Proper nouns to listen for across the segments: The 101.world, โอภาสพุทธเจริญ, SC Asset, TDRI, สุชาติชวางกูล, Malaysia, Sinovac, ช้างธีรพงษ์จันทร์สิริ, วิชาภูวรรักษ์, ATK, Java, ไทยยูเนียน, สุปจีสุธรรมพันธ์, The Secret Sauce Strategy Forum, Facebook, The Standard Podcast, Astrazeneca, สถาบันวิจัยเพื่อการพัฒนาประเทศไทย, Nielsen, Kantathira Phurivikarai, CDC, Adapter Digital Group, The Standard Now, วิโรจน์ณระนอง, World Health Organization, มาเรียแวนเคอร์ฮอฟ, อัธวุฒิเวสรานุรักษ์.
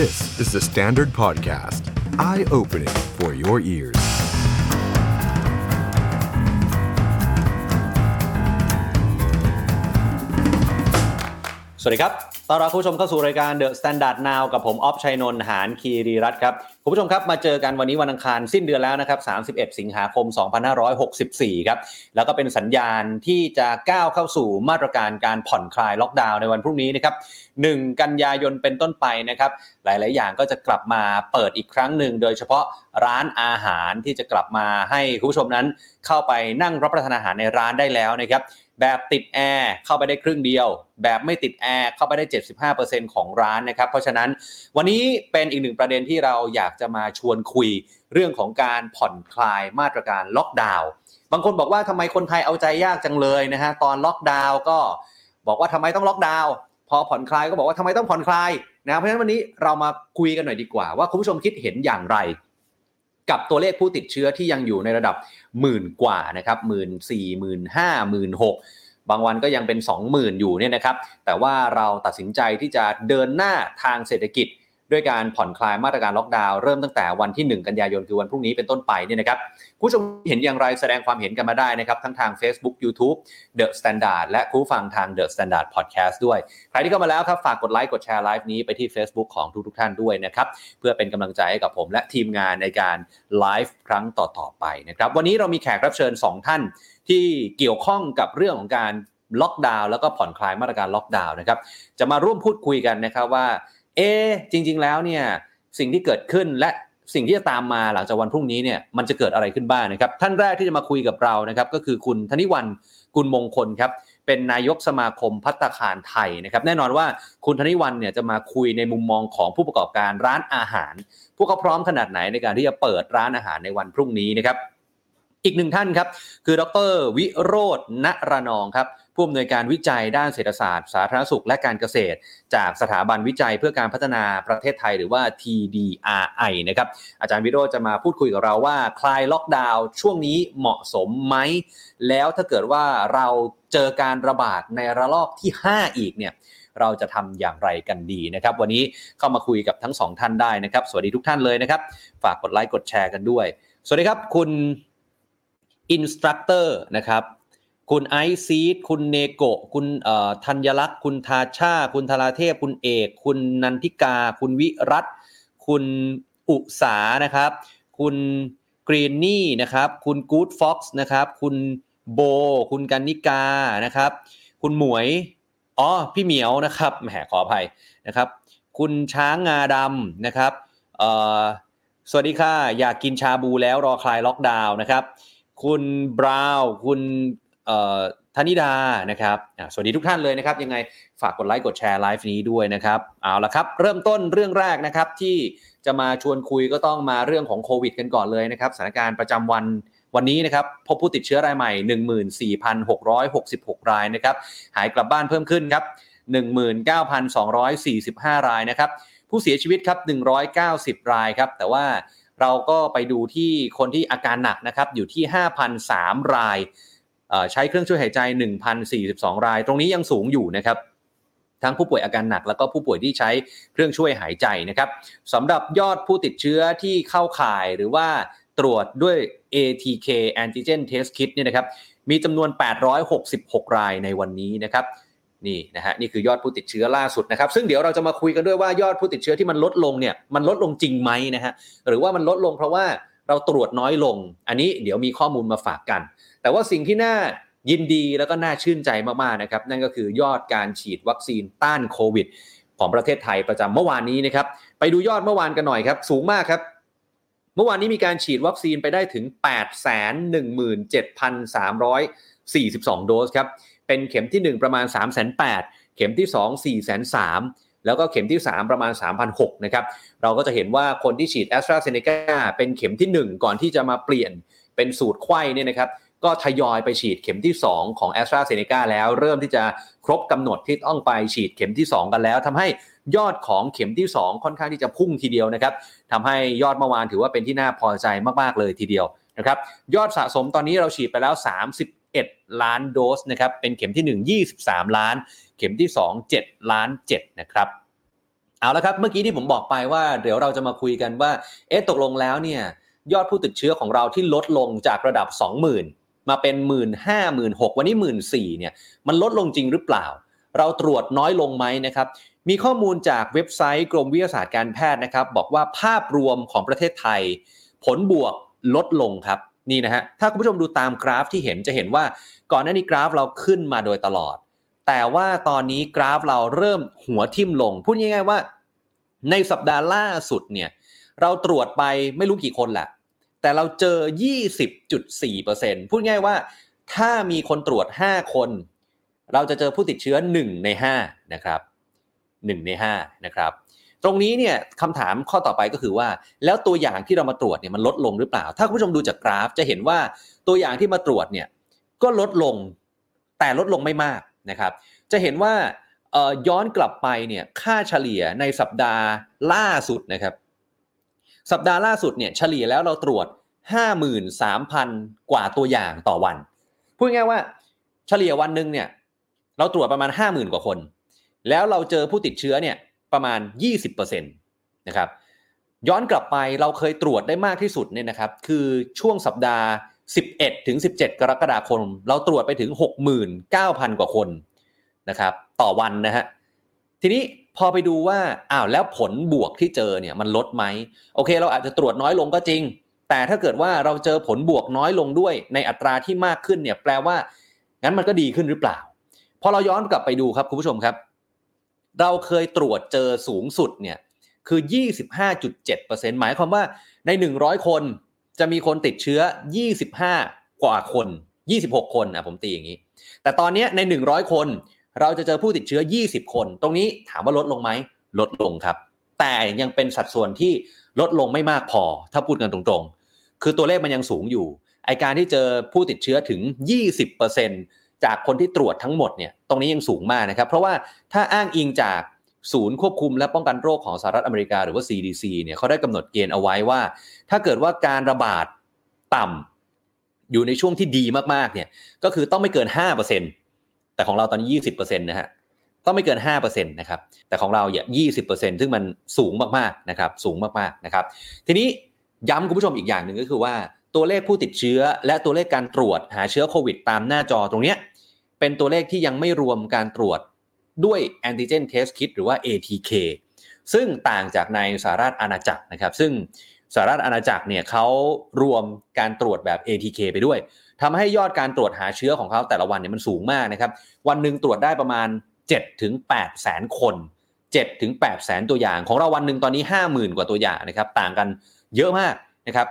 This is the Standard Podcast. Eye-opening for your ears. สวัสดีครับต้อนรับผู้ชมเข้าสู่รายการ The Standard Now กับผมอ๊อฟชัยนนท์หานคีรีรัตน์ครับคุณผู้ชมครับมาเจอกันวันนี้วันอังคารสิ้นเดือนแล้วนะครับ31สิงหาคม2564ครับแล้วก็เป็นสัญญาณที่จะก้าวเข้าสู่มาตรการการผ่อนคลายล็อกดาวน์ในวันพรุ่งนี้นะครับ1กันยายนเป็นต้นไปนะครับหลายๆอย่างก็จะกลับมาเปิดอีกครั้งหนึ่งโดยเฉพาะร้านอาหารที่จะกลับมาให้คุณผู้ชมนั้นเข้าไปนั่งรับประทานอาหารในร้านได้แล้วนะครับแบบติดแอร์เข้าไปได้ครึ่งเดียวแบบไม่ติดแอร์เข้าไปได้ 75% ของร้านนะครับเพราะฉะนั้นวันนี้เป็นอีกหนึ่งประเด็นที่เราอยากจะมาชวนคุยเรื่องของการผ่อนคลายมาตรการล็อกดาวน์บางคนบอกว่าทำไมคนไทยเอาใจยากจังเลยนะฮะตอนล็อกดาวน์ก็บอกว่าทำไมต้องล็อกดาวน์พอผ่อนคลายก็บอกว่าทำไมต้องผ่อนคลายนะเพราะฉะนั้นวันนี้เรามาคุยกันหน่อยดีกว่าว่าคุณผู้ชมคิดเห็นอย่างไรกับตัวเลขผู้ติดเชื้อที่ยังอยู่ในระดับหมื่นกว่านะครับ 14,000 15,000 16,000 บางวันก็ยังเป็น 20,000 อยู่เนี่ยนะครับแต่ว่าเราตัดสินใจที่จะเดินหน้าทางเศรษฐกิจด้วยการผ่อนคลายมาตรการล็อกดาวน์เริ่มตั้งแต่วันที่1กันยายนคือวันพรุ่งนี้เป็นต้นไปเนี่ยนะครับผู้ชมเห็นอย่างไรแสดงความเห็นกันมาได้นะครับทั้งทาง Facebook YouTube The Standard และผู้ฟังทาง The Standard Podcast ด้วยใครที่เข้ามาแล้วครับฝากกดไลค์กดแชร์ไลฟ์นี้ไปที่ Facebook ของทุกท่านด้วยนะครับเพื่อเป็นกำลังใจให้กับผมและทีมงานในการไลฟ์ครั้งต่อๆไปนะครับวันนี้เรามีแขกรับเชิญ2ท่านที่เกี่ยวข้องกับเรื่องของการล็อกดาวน์แล้วก็ผ่อนคลายมาตรการล็อกดาวน์นะครับจะมาร่วมพูดคุยกันนะครับว่าจริงๆแล้วเนี่ยสิ่งที่เกิดขึ้นและสิ่งที่จะตามมาหลังจากวันพรุ่งนี้เนี่ยมันจะเกิดอะไรขึ้นบ้างนะครับท่านแรกที่จะมาคุยกับเรานะครับก็คือคุณธนิวรรณกุลมงคลครับเป็นนายกสมาคมภัตตาคารไทยนะครับแน่นอนว่าคุณธนิวรรณเนี่ยจะมาคุยในมุมมองของผู้ประกอบการร้านอาหารพวกเขาพร้อมขนาดไหนในการที่จะเปิดร้านอาหารในวันพรุ่งนี้นะครับอีกหนึ่งท่านครับคือดร.วิโรจน์ณระนองครับผู้อำนวยการวิจัยด้านเศรษฐศาสตร์สาธารณสุขและการเกษตรจากสถาบันวิจัยเพื่อการพัฒนาประเทศไทยหรือว่า TDRI นะครับอาจารย์วิโรจน์จะมาพูดคุยกับเราว่าคลายล็อกดาวน์ช่วงนี้เหมาะสมไหมแล้วถ้าเกิดว่าเราเจอการระบาดในระลอกที่5อีกเนี่ยเราจะทำอย่างไรกันดีนะครับวันนี้เข้ามาคุยกับทั้ง2ท่านได้นะครับสวัสดีทุกท่านเลยนะครับฝากกดไลค์กดแชร์กันด้วยสวัสดีครับคุณอินสตรัคเตอร์นะครับคุณไอซีดคุณเนโกะคุณธัญลักษณ์คุณทาชาคุณธราเทพคุณเอกคุณนันทิกาคุณวิรัตคุณอุษานะครับคุณกรีนนี่นะครับคุณกู๊ดฟ็อกซ์นะครับคุณโบคุณกันนิกานะครับคุณหมวยพี่เหมียวนะครับแหมขออภัยนะครับคุณช้างงาดำนะครับสวัสดีค่ะอยากกินชาบูแล้วรอคลายล็อกดาวน์นะครับคุณบราวคุณธนิดานะครับสวัสดีทุกท่านเลยนะครับยังไงฝากกดไลค์กดแชร์ไลฟ์นี้ด้วยนะครับเอาละครับเริ่มต้นเรื่องแรกนะครับที่จะมาชวนคุยก็ต้องมาเรื่องของโควิดกันก่อนเลยนะครับสถานการณ์ประจำวันนี้นะครับพบผู้ติดเชื้อรายใหม่ 14,666 รายนะครับหายกลับบ้านเพิ่มขึ้นครับ 19,245 รายนะครับผู้เสียชีวิตครับ190รายครับแต่ว่าเราก็ไปดูที่คนที่อาการหนักนะครับอยู่ที่ 5,003 รายใช้เครื่องช่วยหายใจ 1,042 รายตรงนี้ยังสูงอยู่นะครับทั้งผู้ป่วยอาการหนักแล้วก็ผู้ป่วยที่ใช้เครื่องช่วยหายใจนะครับสำหรับยอดผู้ติดเชื้อที่เข้าข่ายหรือว่าตรวจด้วย ATK Antigen Test Kit เนี่ยนะครับมีจำนวน866รายในวันนี้นะครับนี่นะฮะนี่คือยอดผู้ติดเชื้อล่าสุดนะครับซึ่งเดี๋ยวเราจะมาคุยกันด้วยว่ายอดผู้ติดเชื้อที่มันลดลงเนี่ยมันลดลงจริงไหมนะฮะหรือว่ามันลดลงเพราะว่าเราตรวจน้อยลงอันนี้เดี๋ยวมีข้อมูลมาฝากกันแต่ว่าสิ่งที่น่ายินดีแล้วก็น่าชื่นใจมากๆนะครับนั่นก็คือยอดการฉีดวัคซีนต้านโควิดของประเทศไทยประจำเมื่อวานนี้นะครับไปดูยอดเมื่อวานกันหน่อยครับสูงมากครับเมื่อวานนี้มีการฉีดวัคซีนไปได้ถึง 817,342 โดสครับเป็นเข็มที่1ประมาณ 380,000 เข็มที่2 430,000แล้วก็เข็มที่3ประมาณ 3,600 นะครับเราก็จะเห็นว่าคนที่ฉีด Astrazeneca เป็นเข็มที่1ก่อนที่จะมาเปลี่ยนเป็นสูตรไข้เนี่ยนะครับก็ทยอยไปฉีดเข็มที่2ของ Astrazeneca แล้วเริ่มที่จะครบกำหนดที่ต้องไปฉีดเข็มที่2กันแล้วทำให้ยอดของเข็มที่2ค่อนข้างที่จะพุ่งทีเดียวนะครับทำให้ยอดเมื่อวานถือว่าเป็นที่น่าพอใจมากๆเลยทีเดียวนะครับยอดสะสมตอนนี้เราฉีดไปแล้ว31ล้านโดสนะครับเป็นเข็มที่1 23ล้านเข็มที่2 7.7 ล้านนะครับ เอาละครับเมื่อกี้ที่ผมบอกไปว่าเดี๋ยวเราจะมาคุยกันว่าตกลงแล้วเนี่ยยอดผู้ติดเชื้อของเราที่ลดลงจากระดับ 20,000 มาเป็น 15,000 16,000 วันนี้ 14,000 เนี่ยมันลดลงจริงหรือเปล่าเราตรวจน้อยลงไหมนะครับมีข้อมูลจากเว็บไซต์กรมวิทยาศาสตร์การแพทย์นะครับบอกว่าภาพรวมของประเทศไทยผลบวกลดลงครับนี่นะฮะถ้าคุณผู้ชมดูตามกราฟที่เห็นจะเห็นว่าก่อนหน้านี้กราฟเราขึ้นมาโดยตลอดแต่ว่าตอนนี้กราฟเราเริ่มหัวทิ่มลงพูดง่ายๆว่าในสัปดาห์ล่าสุดเนี่ยเราตรวจไปไม่รู้กี่คนแหละแต่เราเจอ 20.4% พูดง่ายว่าถ้ามีคนตรวจ5คนเราจะเจอผู้ติดเชื้อ1ใน5นะครับ1ใน5นะครับตรงนี้เนี่ยคำถามข้อต่อไปก็คือว่าแล้วตัวอย่างที่เรามาตรวจเนี่ยมันลดลงหรือเปล่าถ้าคุณผู้ชมดูจากกราฟจะเห็นว่าตัวอย่างที่มาตรวจเนี่ยก็ลดลงแต่ลดลงไม่มากนะครับจะเห็นว่าย้อนกลับไปเนี่ยค่าเฉลี่ยในสัปดาห์ล่าสุดนะครับสัปดาห์ล่าสุดเนี่ยเฉลี่ยแล้วเราตรวจ 53,000 กว่าตัวอย่างต่อวันพูดง่ายว่าเฉลี่ยวันนึงเนี่ยเราตรวจประมาณ 50,000 กว่าคนแล้วเราเจอผู้ติดเชื้อเนี่ยประมาณ 20% นะครับย้อนกลับไปเราเคยตรวจได้มากที่สุดเนี่ยนะครับคือช่วงสัปดาห์11ถึง17กรกฎาคมเราตรวจไปถึง 69,000 กว่าคนนะครับต่อวันนะฮะทีนี้พอไปดูว่าอ้าวแล้วผลบวกที่เจอเนี่ยมันลดไหมโอเคเราอาจจะตรวจน้อยลงก็จริงแต่ถ้าเกิดว่าเราเจอผลบวกน้อยลงด้วยในอัตราที่มากขึ้นเนี่ยแปลว่างั้นมันก็ดีขึ้นหรือเปล่าพอเราย้อนกลับไปดูครับคุณผู้ชมครับเราเคยตรวจเจอสูงสุดเนี่ยคือ 25.7% หมายความว่าใน100คนจะมีคนติดเชื้อ25กว่าคน26คนนะผมตีอย่างนี้แต่ตอนนี้ใน100คนเราจะเจอผู้ติดเชื้อ20คนตรงนี้ถามว่าลดลงไหมลดลงครับแต่ยังเป็นสัดส่วนที่ลดลงไม่มากพอถ้าพูดกันตรงๆคือตัวเลขมันยังสูงอยู่ไอ้การที่เจอผู้ติดเชื้อถึง 20% จากคนที่ตรวจทั้งหมดเนี่ยตรงนี้ยังสูงมากนะครับเพราะว่าถ้าอ้างอิงจากศูนย์ควบคุมและป้องกันโรคของสหรัฐอเมริกาหรือว่า CDC เนี่ยเขาได้กำหนดเกณฑ์เอาไว้ว่าถ้าเกิดว่าการระบาดต่ำอยู่ในช่วงที่ดีมากๆเนี่ยก็คือต้องไม่เกิน 5% แต่ของเราตอนนี้ 20% นะฮะต้องไม่เกิน 5% นะครับแต่ของเราเนี่ย 20% ซึ่งมันสูงมากๆนะครับสูงมากๆนะครับทีนี้ย้ำคุณผู้ชมอีกอย่างหนึ่งก็คือว่าตัวเลขผู้ติดเชื้อและตัวเลขการตรวจหาเชื้อโควิดตามหน้าจอตรงเนี้ยเป็นตัวเลขที่ยังไม่รวมการตรวจด้วย Antigen Test Kit หรือว่า ATK ซึ่งต่างจากในสหรัฐอาณาจักรนะครับซึ่งสหรัฐอาณาจักรเนี่ยเขารวมการตรวจแบบ ATK ไปด้วยทำให้ยอดการตรวจหาเชื้อของเขาแต่ละวันเนี่ยมันสูงมากนะครับวันนึงตรวจได้ประมาณ 7-8 แสนคน 7-8 แสนตัวอย่างของเราวันนึงตอนนี้ 50,000 กว่าตัวอย่างนะครับต่างกันเยอะมากนะครับ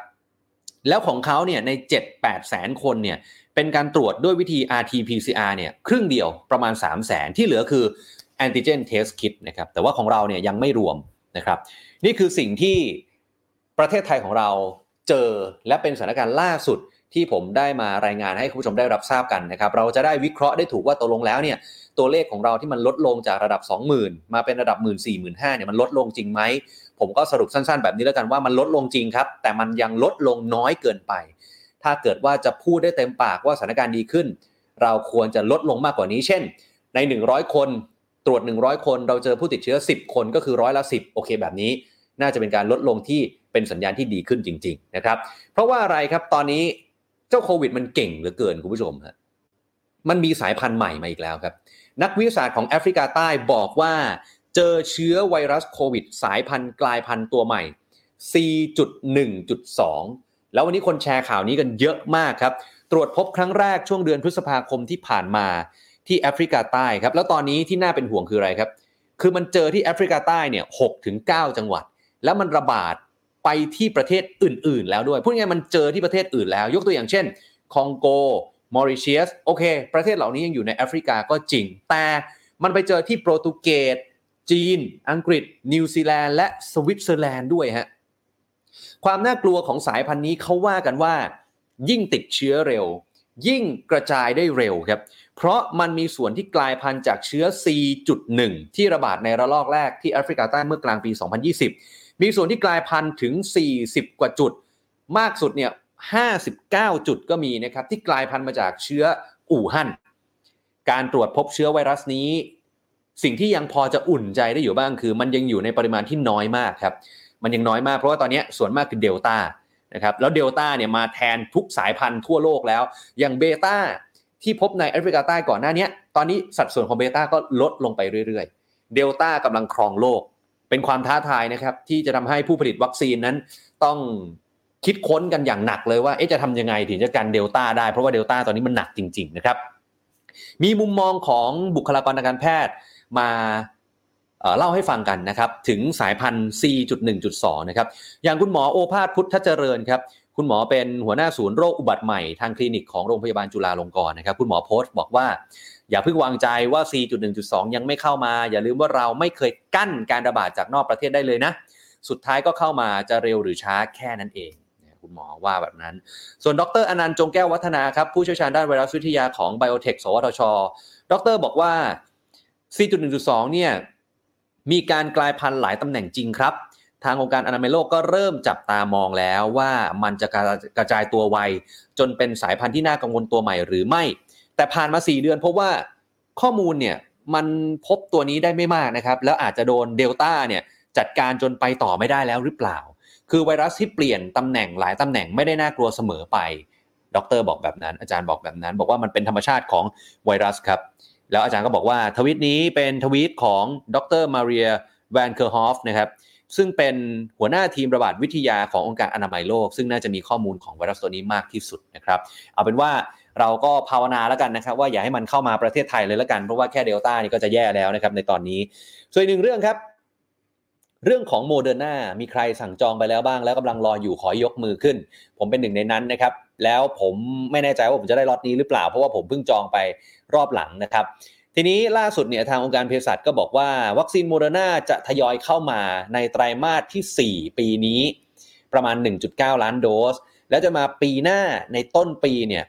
แล้วของเขาเนี่ยใน 7-8 แสนคนเนี่ยเป็นการตรวจด้วยวิธี RT-PCR เนี่ยครึ่งเดียวประมาณ 300,000 ที่เหลือคือ Antigen Test Kit นะครับแต่ว่าของเราเนี่ยยังไม่รวมนะครับนี่คือสิ่งที่ประเทศไทยของเราเจอและเป็นสถานการณ์ล่าสุดที่ผมได้มารายงานให้คุณผู้ชมได้รับทราบกันนะครับเราจะได้วิเคราะห์ได้ถูกว่าตกลงแล้วเนี่ยตัวเลขของเราที่มันลดลงจากระดับ 20,000 มาเป็นระดับ 14,000 15,000 เนี่ยมันลดลงจริงไหมผมก็สรุปสั้นๆแบบนี้แล้วกันว่ามันลดลงจริงครับแต่มันยังลดลงน้อยเกินไปถ้าเกิดว่าจะพูดได้เต็มปากว่าสถานการณ์ดีขึ้นเราควรจะลดลงมากกว่านี้เช่นใน100คนตรวจ100คนเราเจอผู้ติดเชื้อ10คนก็คือร้อยละ10โอเคแบบนี้น่าจะเป็นการลดลงที่เป็นสัญญาณที่ดีขึ้นจริงๆนะครับเพราะว่าอะไรครับตอนนี้เจ้าโควิดมันเก่งเหลือเกินคุณผู้ชมฮะมันมีสายพันธุ์ใหม่มาอีกแล้วครับนักวิทยาศาสตร์ของแอฟริกาใต้บอกว่าเจอเชื้อไวรัสโควิดสายพันธุ์กลายพันธุ์ตัวใหม่ C.1.2แล้ววันนี้คนแชร์ข่าวนี้กันเยอะมากครับตรวจพบครั้งแรกช่วงเดือนพฤษภาคมที่ผ่านมาที่แอฟริกาใต้ครับแล้วตอนนี้ที่น่าเป็นห่วงคืออะไรครับคือมันเจอที่แอฟริกาใต้เนี่ย 6-9 จังหวัดแล้วมันระบาดไปที่ประเทศอื่นๆแล้วด้วยพูดง่ายมันเจอที่ประเทศอื่นแล้วยกตัวอย่างเช่นคองโกมอริเชียสโอเคประเทศเหล่านี้ยังอยู่ในแอฟริกาก็จริงแต่มันไปเจอที่โปรตุเกสจีนอังกฤษนิวซีแลนด์และสวิตเซอร์แลนด์ด้วยฮะความน่ากลัวของสายพันธุ์นี้เขาว่ากันว่ายิ่งติดเชื้อเร็วยิ่งกระจายได้เร็วครับเพราะมันมีส่วนที่กลายพันธุ์จากเชื้อ C.1 ที่ระบาดในระลอกแรกที่แอฟริกาใต้เมื่อกลางปี 2020 มีส่วนที่กลายพันธุ์ถึง40กว่าจุดมากสุดเนี่ย59จุดก็มีนะครับที่กลายพันธุ์มาจากเชื้ออู่ฮั่นการตรวจพบเชื้อไวรัสนี้ สิ่งที่ยังพอจะอุ่นใจได้อยู่บ้างคือมันยังอยู่ในปริมาณที่น้อยมากครับมันยังน้อยมากเพราะว่าตอนนี้ส่วนมากคือเดลต้านะครับแล้วเดลต้าเนี่ยมาแทนทุกสายพันธุ์ทั่วโลกแล้วอย่างเบต้าที่พบในแอฟริกาใต้ก่อนหน้านี้ตอนนี้สัดส่วนของเบต้าก็ลดลงไปเรื่อยๆเดลต้ากำลังครองโลกเป็นความท้าทายนะครับที่จะทำให้ผู้ผลิตวัคซีนนั้นต้องคิดค้นกันอย่างหนักเลยว่าจะทำยังไงถึงจะกันเดลต้าได้เพราะว่าเดลต้าตอนนี้มันหนักจริงๆนะครับมีมุมมองของบุคลากรทางการแพทย์มาเล่าให้ฟังกันนะครับถึงสายพันธุ์ C.1.2 นะครับอย่างคุณหมอโอภาสพุทธเจริญครับคุณหมอเป็นหัวหน้าศูนย์โรคอุบัติใหม่ทางคลินิกของโรงพยาบาลจุฬาลงกรณ์นะครับคุณหมอโพสต์บอกว่าอย่าเพิ่งวางใจว่า C.1.2 ยังไม่เข้ามาอย่าลืมว่าเราไม่เคยกั้นการระบาดจากนอกประเทศได้เลยนะสุดท้ายก็เข้ามาจะเร็วหรือช้าแค่นั้นเองคุณหมอว่าแบบนั้นส่วนดร.อนันต์จงแก้ววัฒนาครับผู้เชี่ยวชาญด้านไวรัสวิทยาของ Biotech สวทช.ดร.บอกว่า C.1.2 เนี่ยมีการกลายพันธุ์หลายตำแหน่งจริงครับทางองค์การอนามัยโลกก็เริ่มจับตามองแล้วว่ามันจะกระจายตัวไวจนเป็นสายพันธุ์ที่น่ากังวลตัวใหม่หรือไม่แต่ผ่านมา4เดือนพบว่าข้อมูลเนี่ยมันพบตัวนี้ได้ไม่มากนะครับแล้วอาจจะโดนเดลต้าเนี่ยจัดการจนไปต่อไม่ได้แล้วหรือเปล่าคือไวรัสที่เปลี่ยนตำแหน่งหลายตำแหน่งไม่ได้น่ากลัวเสมอไปดร.บอกแบบนั้นอาจารย์บอกแบบนั้นบอกว่ามันเป็นธรรมชาติของไวรัสครับแล้วอาจารย์ก็บอกว่าทวีตนี้เป็นทวีตของดร.มาเรียแวนเคอร์ฮอฟนะครับซึ่งเป็นหัวหน้าทีมระบาดวิทยาขององค์การอนามัยโลกซึ่งน่าจะมีข้อมูลของไวรัสตัวนี้มากที่สุดนะครับเอาเป็นว่าเราก็ภาวนาแล้วกันนะครับว่าอย่าให้มันเข้ามาประเทศไทยเลยแล้วกันเพราะว่าแค่เดลต้านี่ก็จะแย่แล้วนะครับในตอนนี้ส่วนอีกหนึ่งเรื่องครับเรื่องของ Moderna มีใครสั่งจองไปแล้วบ้างแล้วกำลังรออยู่ขอยกมือขึ้นผมเป็นหนึ่งในนั้นนะครับแล้วผมไม่แน่ใจว่าผมจะได้ล็อตนี้หรือเปล่าเพราะว่าผมเพิ่งจองไปรอบหลังนะครับทีนี้ล่าสุดเนี่ยทางองค์การเภสัชก็บอกว่าวัคซีน Moderna จะทยอยเข้ามาในไตรมาสที่4ปีนี้ประมาณ 1.9 ล้านโดสแล้วจะมาปีหน้าในต้นปีเนี่ย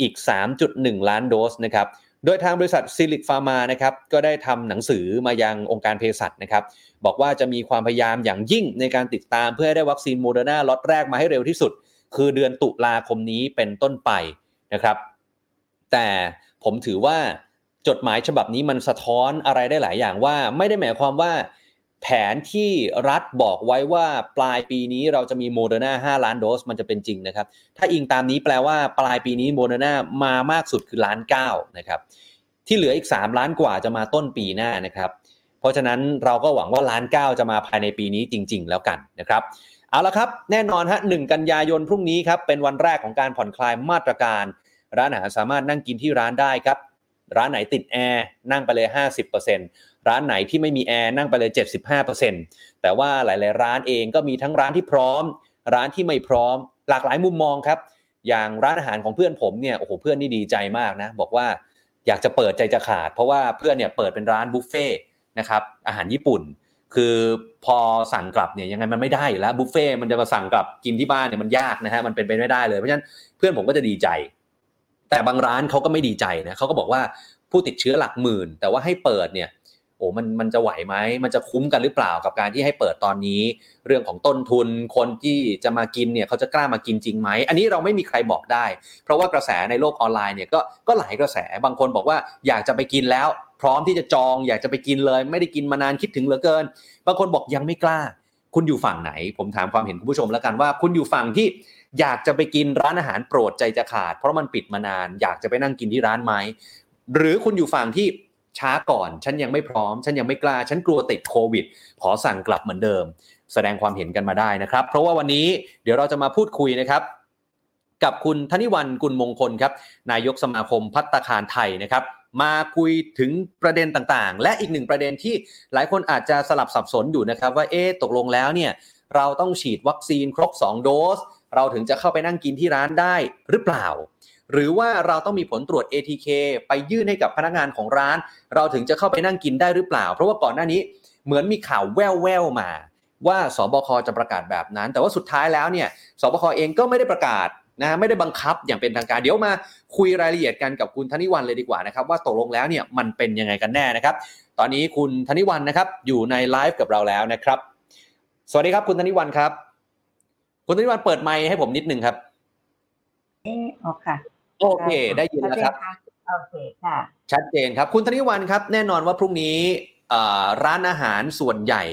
อีก 3.1 ล้านโดสนะครับโดยทางบริษัทซิลิคฟาร์มานะครับก็ได้ทำหนังสือมายังองค์การเภสัชนะครับบอกว่าจะมีความพยายามอย่างยิ่งในการติดตามเพื่อให้ได้วัคซีนโมเดอร์นาล็อตแรกมาให้เร็วที่สุดคือเดือนตุลาคมนี้เป็นต้นไปนะครับแต่ผมถือว่าจดหมายฉบับนี้มันสะท้อนอะไรได้หลายอย่างว่าไม่ได้หมายความว่าแผนที่รัฐบอกไว้ว่าปลายปีนี้เราจะมีโมเดอร์นา5ล้านโดสมันจะเป็นจริงนะครับถ้าอิงตามนี้แปลว่าปลายปีนี้โมเดอร์นามามากสุดคือ1.9 ล้านนะครับที่เหลืออีก3ล้านกว่าจะมาต้นปีหน้านะครับเพราะฉะนั้นเราก็หวังว่า1.9 ล้านจะมาภายในปีนี้จริงๆแล้วกันนะครับเอาละครับแน่นอนฮะ1กันยายนพรุ่งนี้ครับเป็นวันแรกของการผ่อนคลายมาตรการร้านอาหารสามารถนั่งกินที่ร้านได้ครับร้านไหนติดแอร์นั่งไปเลย 50% ร้านไหนที่ไม่มีแอร์นั่งไปเลย 75% แต่ว่าหลายๆร้านเองก็มีทั้งร้านที่พร้อมร้านที่ไม่พร้อมหลากหลายมุมมองครับอย่างร้านอาหารของเพื่อนผมเนี่ยโอ้โหเพื่อนนี่ดีใจมากนะบอกว่าอยากจะเปิดใจจะขาดเพราะว่าเพื่อนเนี่ยเปิดเป็นร้านบุฟเฟ่นะครับอาหารญี่ปุ่นคือพอสั่งกลับเนี่ยยังไงมันไม่ได้อยู่แล้วบุฟเฟ่มันจะมาสั่งกลับกินที่บ้านเนี่ยมันยากนะฮะมันเป็นไปไม่ได้เลยเพราะฉะนั้นเพื่อนผมก็จะดีใจแต่บางร้านเขาก็ไม่ดีใจนะเขาก็บอกว่าผู้ติดเชื้อหลักหมื่นแต่ว่าให้เปิดเนี่ยโอ้มันจะไหวไหมมันจะคุ้มกันหรือเปล่ากับการที่ให้เปิดตอนนี้เรื่องของต้นทุนคนที่จะมากินเนี่ยเขาจะกล้ามากินจริงไหมอันนี้เราไม่มีใครบอกได้เพราะว่ากระแสในโลกออนไลน์เนี่ยก็หลายกระแสบางคนบอกว่าอยากจะไปกินแล้วพร้อมที่จะจองอยากจะไปกินเลยไม่ได้กินมานานคิดถึงเหลือเกินบางคนบอกยังไม่กล้าคุณอยู่ฝั่งไหนผมถามความเห็นคุณผู้ชมแล้วกันว่าคุณอยู่ฝั่งที่อยากจะไปกินร้านอาหารโปรดใจจะขาดเพราะมันปิดมานานอยากจะไปนั่งกินที่ร้านไหมหรือคุณอยู่ฝั่งที่ช้าก่อนฉันยังไม่พร้อมฉันยังไม่กล้าฉันกลัวติดโควิดขอสั่งกลับเหมือนเดิมแสดงความเห็นกันมาได้นะครับเพราะว่าวันนี้เดี๋ยวเราจะมาพูดคุยนะครับกับคุณธนิวรรณกุลมงคลครับนายกสมาคมภัตตาคารไทยนะครับมาคุยถึงประเด็นต่างๆและอีกหนึ่งประเด็นที่หลายคนอาจจะสลับสับสนอยู่นะครับว่าตกลงแล้วเนี่ยเราต้องฉีดวัคซีนครบ2โดสเราถึงจะเข้าไปนั่งกินที่ร้านได้หรือเปล่าหรือว่าเราต้องมีผลตรวจ ATK ไปยื่นให้กับพนักงานของร้านเราถึงจะเข้าไปนั่งกินได้หรือเปล่าเพราะว่าก่อนหน้านี้เหมือนมีข่าวแว่วๆมาว่าสบคจะประกาศแบบนั้นแต่ว่าสุดท้ายแล้วเนี่ยสบคเองก็ไม่ได้ประกาศนะไม่ได้บังคับอย่างเป็นทางการเดี๋ยวมาคุยรายละเอียดกันกับคุณธนิวรรณเลยดีกว่านะครับว่าตกลงแล้วเนี่ยมันเป็นยังไงกันแน่นะครับตอนนี้คุณธนิวรรณนะครับอยู่ในไลฟ์กับเราแล้วนะครับสวัสดีครับคุณธนิวรรณครับคุณธนิวรรณเปิดไมค์ให้ผมนิดนึงครับโอเคได้ยินแล้วครับ โอเคค่ะชัดเจนครับคุณธนิวรรณครับแน่นอนว่าพรุ่งนี้ร้านอาหารส่วนใหญ่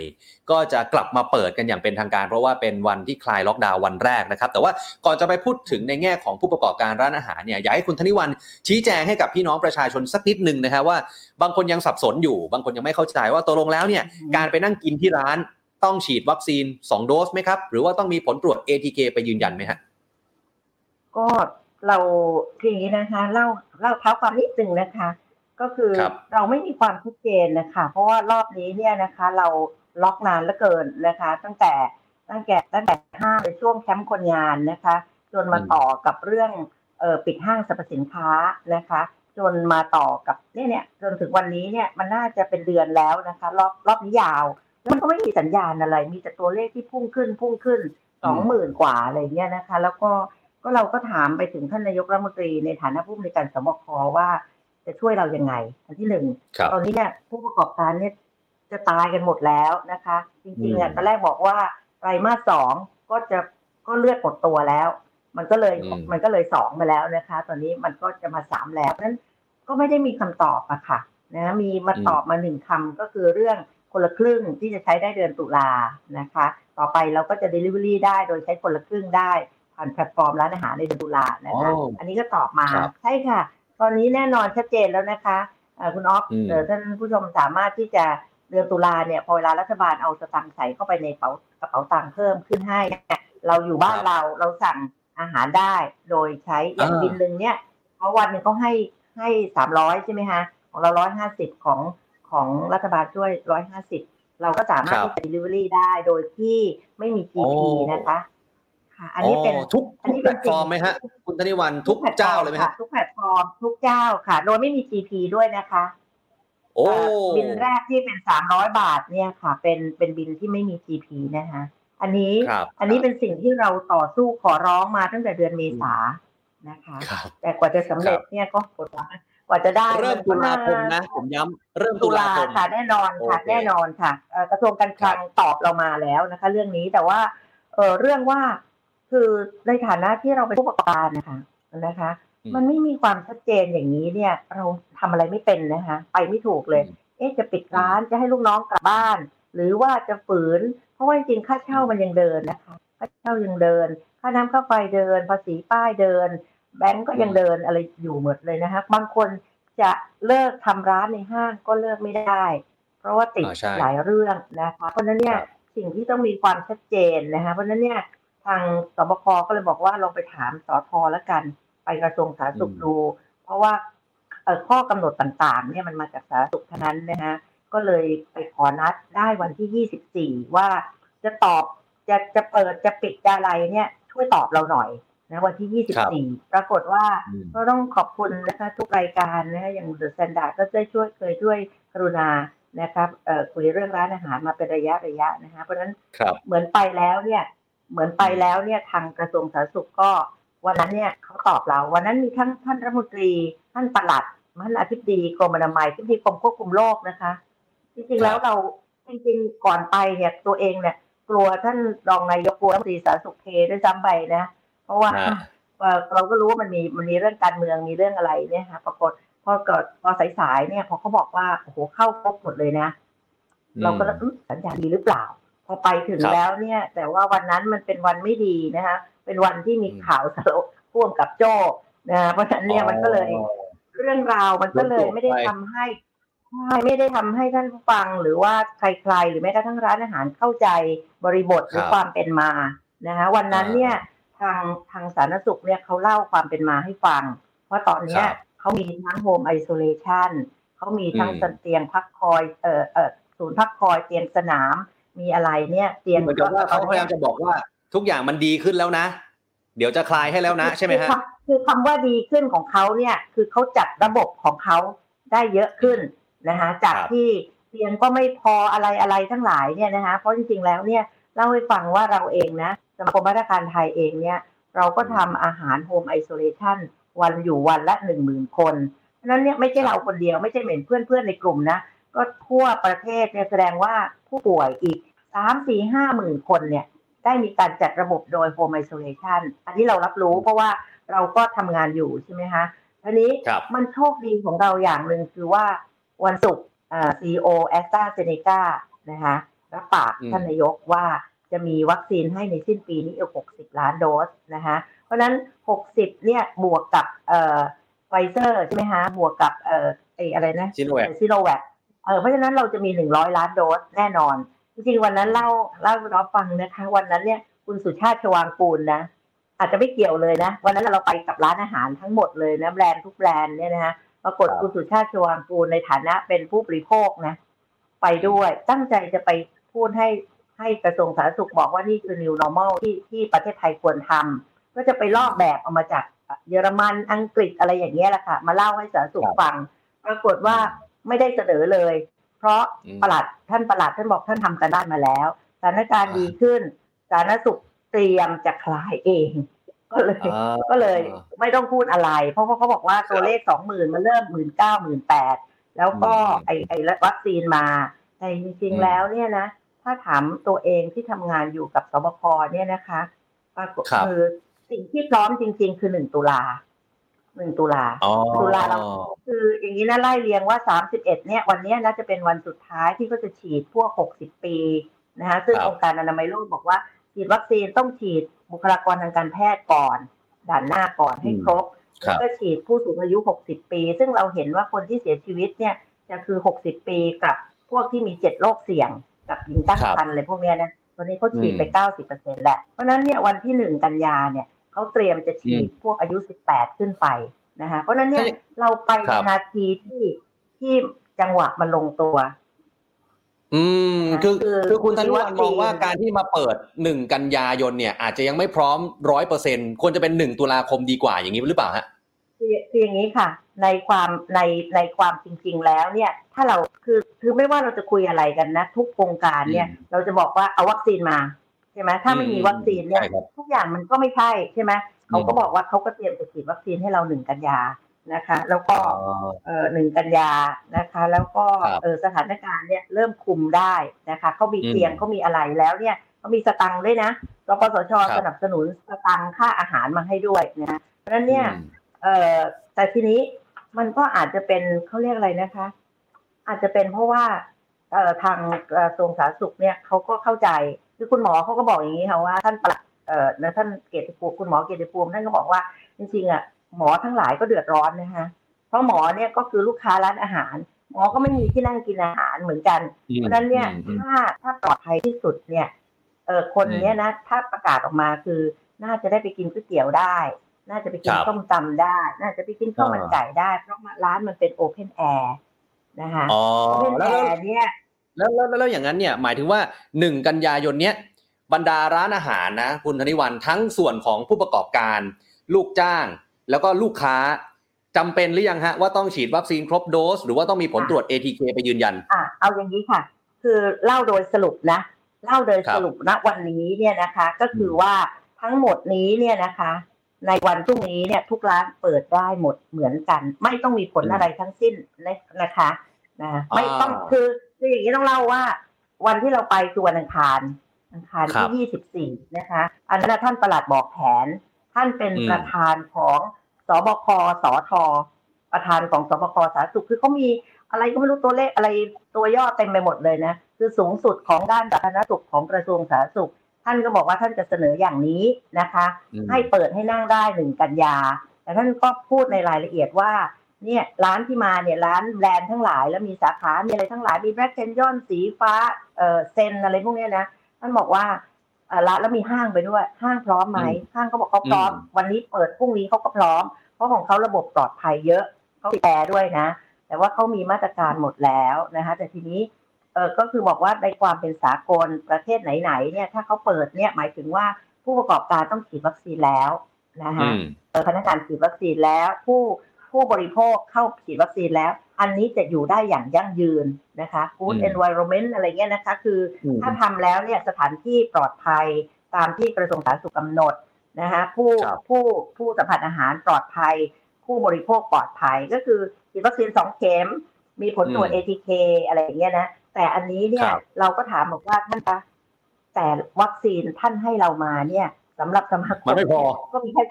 ก็จะกลับมาเปิดกันอย่างเป็นทางการเพราะว่าเป็นวันที่คลายล็อกดาวน์วันแรกนะครับแต่ว่าก่อนจะไปพูดถึงในแง่ของผู้ประกอบการร้านอาหารเนี่ยอยากให้คุณธนิวรรณชี้แจงให้กับพี่น้องประชาชนสักนิดนึงนะครับว่าบางคนยังสับสนอยู่บางคนยังไม่เข้าใจว่าตกลงแล้วเนี่ยการไปนั่งกินที่ร้านต้องฉีดวัคซีน2โดสมั้ยครับหรือว่าต้องมีผลตรวจ ATK ไปยืนยันมั้ยฮะก็เราคืออย่างนี้นะคะเล่าเท้าความนิดนึงนะคะก็คือเราไม่มีความชัดเจนนะคะเพราะว่ารอบนี้เนี่ยนะคะเราล็อกนานเหลือเกินนะคะตั้งแต่ห้างในช่วงแคมป์คนงานนะคะจนมาต่อกับเรื่องปิดห้างสรรพสินค้านะคะจนมาต่อกับเนี่ยจนถึงวันนี้เนี่ยมันน่าจะเป็นเดือนแล้วนะคะรอบนี้ยาวมันก็ไม่มีสัญญาณอะไรมีแต่ตัวเลขที่พุ่งขึ้น 20,000 กว่าอะไรเงี้ยนะคะแล้วก็เราก็ถามไปถึงท่านนายกรัฐมนตรีในฐานะผู้อำนวยการสบคว่าจะช่วยเรายังไงอันที่1ตอนนี้เนี่ยผู้ประกอบการเนี่ยจะตายกันหมดแล้วนะคะจริงๆอ่ะตอนแรกบอกว่าไตรมาส2ก็เลือดหมดตัวแล้วมันก็เลย2มาแล้วนะคะตอนนี้มันก็จะมา3แล้วนั้นก็ไม่ได้มีคำตอบอะค่ะนะมีมาตอบมา1คำก็คือเรื่องคนละครึ่งที่จะใช้ได้เดือนตุลานะคะต่อไปเราก็จะ delivery ได้โดยใช้คนละครึ่งได้ผ่านแพลตฟอร์มร้านอาหารในเดือนตุลานะคะอันนี้ก็ตอบมาใช่ค่ะตอนนี้แน่นอนชัดเจนแล้วนะคะคุณอ๊อฟท่านผู้ชมสามารถที่จะเดือนตุลาเนี่ยพอเวลารัฐบาลเอาสตางค์ใส่เข้าไปในกระเป๋าตังค์เพิ่มขึ้นให้เราอยู่บ้านเราสั่งอาหารได้โดยใช้อย่างบินนึงเนี่ยเพราะวันนึงเขาให้300ใช่ไหมคะของเรา150ของรัฐบาลช่วย150เราก็สามารถที่จะ delivery ได้โดยที่ไม่มี GP นะคะค่ะอันนี้เป็นทุกแพลตฟอร์มมั้ยฮะคุณธนิวรรณทุกเจ้าเลยมั้ยฮะทุกแพลตฟอร์มทุกเจ้าค่ะโดยไม่มี GP ด้วยนะคะโอ้บินแรกที่เป็น300บาทเนี่ยค่ะเป็นบินที่ไม่มี GP นะคะอันนี้เป็นสิ่งที่เราต่อสู้ขอร้องมาตั้งแต่เดือนเมษายนนะคะแต่กว่าจะสำเร็จเนี่ยก็ปวดหัวกว่าจะได้เริ่มตุลาคมนะผมย้ำเริ่มตุลาคมค่ะแน่นอนค่ะกระทรวงการคลังตอบเรามาแล้วนะคะเรื่องนี้แต่ว่าเรื่องว่าคือในฐานะที่เราเป็นผู้ประกอบการนะคะมันไม่มีความชัดเจนอย่างนี้เนี่ยเราทำอะไรไม่เป็นนะคะไปไม่ถูกเลยจะปิดร้านจะให้ลูกน้องกลับบ้านหรือว่าจะฝืนเพราะว่าจริงค่าเช่ามันยังเดินนะคะค่าเช่ายังเดินค่าน้ำค่าไฟเดินภาษีป้ายเดินแบงก์ก็ยังเดินอะไรอยู่หมดเลยนะคะบางคนจะเลิกทำร้านในห้างก็เลิกไม่ได้เพราะว่าติดหลายเรื่องนะคะเพราะฉะนั้นเนี่ยสิ่งที่ต้องมีความชัดเจนนะคะเพราะฉะนั้นเนี่ยทางสบคก็เลยบอกว่าลองไปถามสทแล้วกันไปกระทรวงสาธารณสุขดูเพราะว่าข้อกำหนดต่างๆเนี่ยมันมาจากสาธารณสุขเท่านั้นนะฮะก็เลยไปขอนัดได้วันที่24ว่าจะตอบจะเปิดจะปิดจะอะไรเนี่ยช่วยตอบเราหน่อยนะวันที่24ปรากฏว่าก็ต้องขอบคุณนะคะทุกรายการนะอย่าง The Standard ก็ได้ช่วยกรุณานะครับคุยเรื่องร้านอาหารมาเป็นระยะนะคะเพราะฉะนั้นเหมือนไปแล้วเนี่ยทางกระทรวงสาธารณสุขก็วันนั้นเนี่ยเขาตอบเราวันนั้นมีทั้งท่านรัฐมนตรีท่านปลัดท่านอธิบดีกรมอนามัยอธิบดีกรมควบคุมโรคนะคะจริงๆแล้วเราจริงๆก่อนไปเนี่ยตัวเองเนี่ยกลัวท่านรองนายกกลัวรัฐมนตรีสาธารณสุขเทด้วยซ้ำไปนะเพราะว่าเราก็รู้ว่ามันมีเรื่องการเมืองมีเรื่องอะไรเนี่ยค่ะปรากฏพอสายๆเนี่ยพอเขาบอกว่าโอ้โหเข้าครบหมดเลยนะเราก็สัญญาณดีหรือเปล่าพอไปถึงแล้วเนี่ยแต่ว่าวันนั้นมันเป็นวันไม่ดีนะคะเป็นวันที่มีข่าวสลบพ่วงกับโจ้นะเพราะฉะนั้นเนี่ยมันก็เลยเรื่องราวมันก็เลยไม่ได้ทำให้ท่านผู้ฟังหรือว่าใครๆหรือแม้กระทั่งร้านอาหารเข้าใจบริบทหรือความเป็นมานะคะวันนั้นเนี่ยทางสาธารณสุขเนี่ยเขาเล่าความเป็นมาให้ฟังเพราะตอนนี้เขามีทั้งโฮมไอโซเลชันเขามีทั้งเตียงพักคอยศูนย์พักคอยเตียงสนามมีอะไรเนี่ยเตียงเหมือนกับว่าเขาพยายามจะบอกว่าทุกอย่างมันดีขึ้นแล้วนะเดี๋ยวจะคลายให้แล้วนะใช่ไหมฮะคือคำว่าดีขึ้นของเขาเนี่ยคือเขาจัดระบบของเขาได้เยอะขึ้นนะคะจากที่เตียงก็ไม่พออะไรทั้งหลายเนี่ยนะคะเพราะจริงๆแล้วเนี่ยเล่าให้ฟังว่าเราเองนะสมาคมพัฒนาการไทยเองเนี่ยเราก็ทำอาหารโฮมไอโซเลชันวันอยู่วันละ 10,000 คนเพราะนั้นเนี่ยไม่ใช่เราคนเดียวไม่ใช่เหมือนเพื่อนๆในกลุ่มนะก็ทั่วประเทศเนี่ยแสดงว่าผู้ป่วยอีก 3-4-5 หมื่นคนเนี่ยได้มีการจัดระบบโดยโฮมไอโซเลชันอันนี้เรารับรู้เพราะว่าเราก็ทำงานอยู่ใช่ไหมคะ ทีนี้มันโชคดีของเราอย่างหนึ่งคือว่าวันศุกร์CEO Astrazeneca นะคะรับปากท่านนายกว่าจะมีวัคซีนให้ในสิ้นปีนี้อีก60ล้านโดสนะคะเพราะฉะนั้น60เนี่ยบวกกับPfizer ใช่มั้ยฮะบวกกับอะไรนะSinovac เพราะฉะนั้นเราจะมี100ล้านโดสแน่นอนจริงๆวันนั้นเล่าให้เราฟังนะคะวันนั้นเนี่ยคุณสุชาติชวางกูลนะอาจจะไม่เกี่ยวเลยนะวันนั้นเราไปกับร้านอาหารทั้งหมดเลยนะแบรนด์ทุกแบรนด์เนี่ยนะฮะปรากฏคุณสุชาติชวางกูลในฐานะเป็นผู้บริโภคนะไปด้วยตั้งใจจะไปพูดให้กระทรวงสาธารณสุขบอกว่านี่คือ new normal ที่ประเทศไทยควรทำก็จะไปลอกแบบเอามาจากเยอรมันอังกฤษอะไรอย่างเงี้ยแหละค่ะมาเล่าให้สาธารณสุขฟังปรากฏว่าไม่ได้เสนอเลยเพราะท่านบอกท่านทำกันบ้านมาแล้วสถานการณ์ดีขึ้นสาธารณสุขเตรียมจะคลายเองก็เลยไม่ต้องพูดอะไรเพราะเขาบอกว่าตัวเลข 20,000 มันเริ่ม 19,000 18,000 แล้วก็ไอวัคซีนมาแต่จริงๆแล้วเนี่ยนะถ้าถามตัวเองที่ทำงานอยู่กับสบคเนี่ยนะคะปรากฏคือสิ่งที่พร้อมจริงๆคือ1 ตุลาเราคืออย่างนี้นะไล่เรียงว่า31เนี่ยวันนี้น่าจะเป็นวันสุดท้ายที่เขาจะฉีดพวก60ปีนะฮะซึ่งองค์การอนามัยโลกบอกว่าฉีดวัคซีนต้องฉีดบุคลากรทางการแพทย์ก่อนด่านหน้าก่อนให้ครบแล้วก็ฉีดผู้สูงอายุ60ปีซึ่งเราเห็นว่าคนที่เสียชีวิตเนี่ยจะคือ60ปีกับพวกที่มี7โรคเสี่ยงกับหญิงตั้งครรภ์อะไรพวกเนี้ยนะตอนนี้เขาฉีดไป 90% แล้วเพราะนั้นเนี่ยวันที่1กันยาเนี่ยเขาเตรียมจะฉีดพวกอายุ18ขึ้นไปนะคะเพราะนั้นเนี่ยเราไปนาทีที่จังหวะมันลงตัวคือคุณธนุวันมองว่าการที่มาเปิด1กันยายนเนี่ยอาจจะยังไม่พร้อม 100% ควรจะเป็น1ตุลาคมดีกว่าอย่างนี้หรือเปล่าฮะคืออย่างนี้ค่ะในความจริงๆแล้วเนี่ยถ้าเราคือไม่ว่าเราจะคุยอะไรกันนะทุกโครงการเนี่ยเราจะบอกว่าเอาวัคซีนมาใช่ไหมถ้าไม่มีวัคซีนเนี่ยทุกอย่างมันก็ไม่ใช่ใช่ไหมเขาก็บอกว่าเขาก็เตรียมจะฉีดวัคซีนให้เรา1กันยานะคะแล้วก็1กันยานะคะแล้วก็สถานการณ์เนี่ยเริ่มคุมได้นะคะเขามีเตียงเขามีอะไรแล้วเนี่ยเขามีสตังค์ด้วยนะกปสช.สนับสนุนสตังค์ค่าอาหารมาให้ด้วยนะเพราะฉะนั้นเนี่ยแต่ทีนี้มันก็อาจจะเป็นเขาเรียกอะไรนะคะอาจจะเป็นเพราะว่าทางกระทรวงสาธารณสุขเนี่ยเขาก็เข้าใจคือคุณหมอเขาก็บอกอย่างนี้ค่ะว่าท่านปลัดท่านเกียรติภูมิคุณหมอเกียรติภูมิท่านก็บอกว่าจริงๆอ่ะหมอทั้งหลายก็เดือดร้อนนะฮะเพราะหมอเนี่ยก็คือลูกค้าร้านอาหารหมอก็ไม่มีที่นั่งกินอาหารเหมือนกันเพราะฉะนั้นเนี่ยถ้าปลอดภัยที่สุดเนี่ยคนเนี้ยนะถ้าประกาศออกมาคือน่าจะได้ไปกินก๋วยเตี๋ยวได้น่าจะไปกินส้มตำได้น่าจะไปกินข้าวมันไก่ได้เพราะร้านมันเป็นโอเพนแอร์นะคะโอเพนแอร์เนี่ยแล้วอย่างนั้นเนี่ยหมายถึงว่า1กันยายนเนี้ยบรรดาร้านอาหารนะคุณธนิวันทั้งส่วนของผู้ประกอบการลูกจ้างแล้วก็ลูกค้าจำเป็นหรือยังฮะว่าต้องฉีดวัคซีนครบโดสหรือว่าต้องมีผลตรวจ ATK ไปยืนยันเอาอย่างนี้ค่ะคือเล่าโดยสรุปนะเล่าโดยสรุปณวันนี้เนี่ยนะคะก็คือว่าทั้งหมดนี้เนี่ยนะคะในวันพรุ่งนี้เนี่ยทุกร้านเปิดได้หมดเหมือนกันไม่ต้องมีผลอะไรทั้งสิ้นนะคะนะไม่ต้องคืออย่างนี้ต้องเล่าว่าวันที่เราไปคือวันอังคารที่24นะคะอันนั้นท่านปลัดบอกแผนท่านเป็นประธานของสบคสทประธานของสบคสาธารณสุขคือเขามีอะไรก็ไม่รู้ตัวเลขอะไรตัวย่อเต็มไปหมดเลยนะคือสูงสุดของด้านสาธารณสุขของกระทรวงสาธารณสุขท่านก็บอกว่าท่านจะเสนออย่างนี้นะคะให้เปิดให้นั่งได้1กันยาแต่ท่านก็พูดในรายละเอียดว่าเนี่ยร้านที่มาเนี่ยร้านแบรนด์ทั้งหลายแล้วมีสาขามีอะไรทั้งหลายมีแบล็คแคนยอนสีฟ้าเซนอะไรพวกนี้นะท่านบอกว่าแล้วมีห้างไปด้วยห้างพร้อมไหมห้างเขาบอกเขาพร้อมวันนี้เปิดพรุ่งนี้เขาก็พร้อมเพราะของเขาระบบปลอดภัยเยอะเขาแปรด้วยนะแต่ว่าเขามีมาตรการหมดแล้วนะคะแต่ทีนี้ก็คือบอกว่าในความเป็นสากลประเทศไหนๆเนี่ยถ้าเขาเปิดเนี่ยหมายถึงว่าผู้ประกอบการต้องฉีดวัคซีนแล้วนะคะพนักงานฉีดวัคซีนแล้วผู้บริโภคเข้าฉีดวัคซีนแล้วอันนี้จะอยู่ได้อย่างยั่งยืนนะคะ Good Environment อะไรเงี้ยนะคะคือถ้าทำแล้วเนี่ยสถานที่ปลอดภัยตามที่กระทรวงสาธารณสุขกำหนดนะคะผู้สัมผัสอาหารปลอดภัยผู้บริโภคปลอดภัยก็คือฉีดวัคซีน2เข็มมีผลตรวจ ATK อะไรอย่างเงี้ยนะแต่อันนี้เนี่ยเราก็ถามบอกว่าท่านคะแต่วัคซีนท่านให้เรามาเนี่ย สำหรับสมัครมันไม่พอก็มีแค่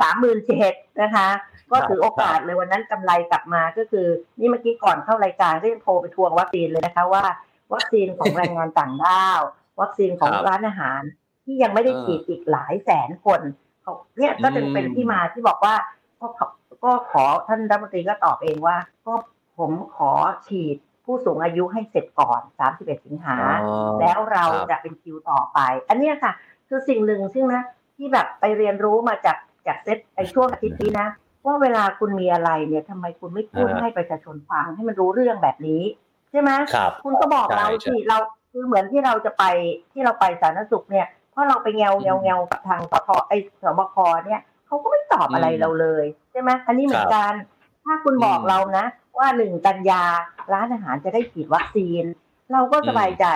37,000 นะคะก็ถือโอกาสเลยวันนั้นกำไรกลับมาก็คือนี่เมื่อกี้ก่อนเข้ารายการก็ยังโทรไปทวงวัคซีนเลยนะคะว่าวัคซีนของแรงงานต่างด้าววัคซีนของร้านอาหารที่ยังไม่ได้ฉีดอีกหลายแสนคนเนี่ยก็จึงเป็นที่มาที่บอกว่าก็ขอท่านรัฐมนตรีก็ตอบเองว่าก็ผมขอฉีดผู้สูงอายุให้เสร็จก่อน31สิงหาแล้วเราจะเป็นคิวต่อไปอันนี้ค่ะคือสิ่งหนึ่งซึ่งนะที่แบบไปเรียนรู้มาจากเซตไอ้ช่วงอาทิตย์นี้นะว่าเวลาคุณมีอะไรเนี่ยทำไมคุณไม่พูดให้ประชาชนฟังให้มันรู้เรื่องแบบนี้ใช่ไหมคุณก็บอกเราสิเราคือเหมือนที่เราจะไปสาธารณสุขเนี่ยเพราะเราไปเงากับทางสทไอ้สบคเนี่ยเขาก็ไม่ตอบอะไรเราเลยใช่ไหมอันนี้เหมือนกันถ้าคุณบอกเรานะว่า1กันยาร้านอาหารจะได้ฉีดวัคซีนเราก็สบายใจ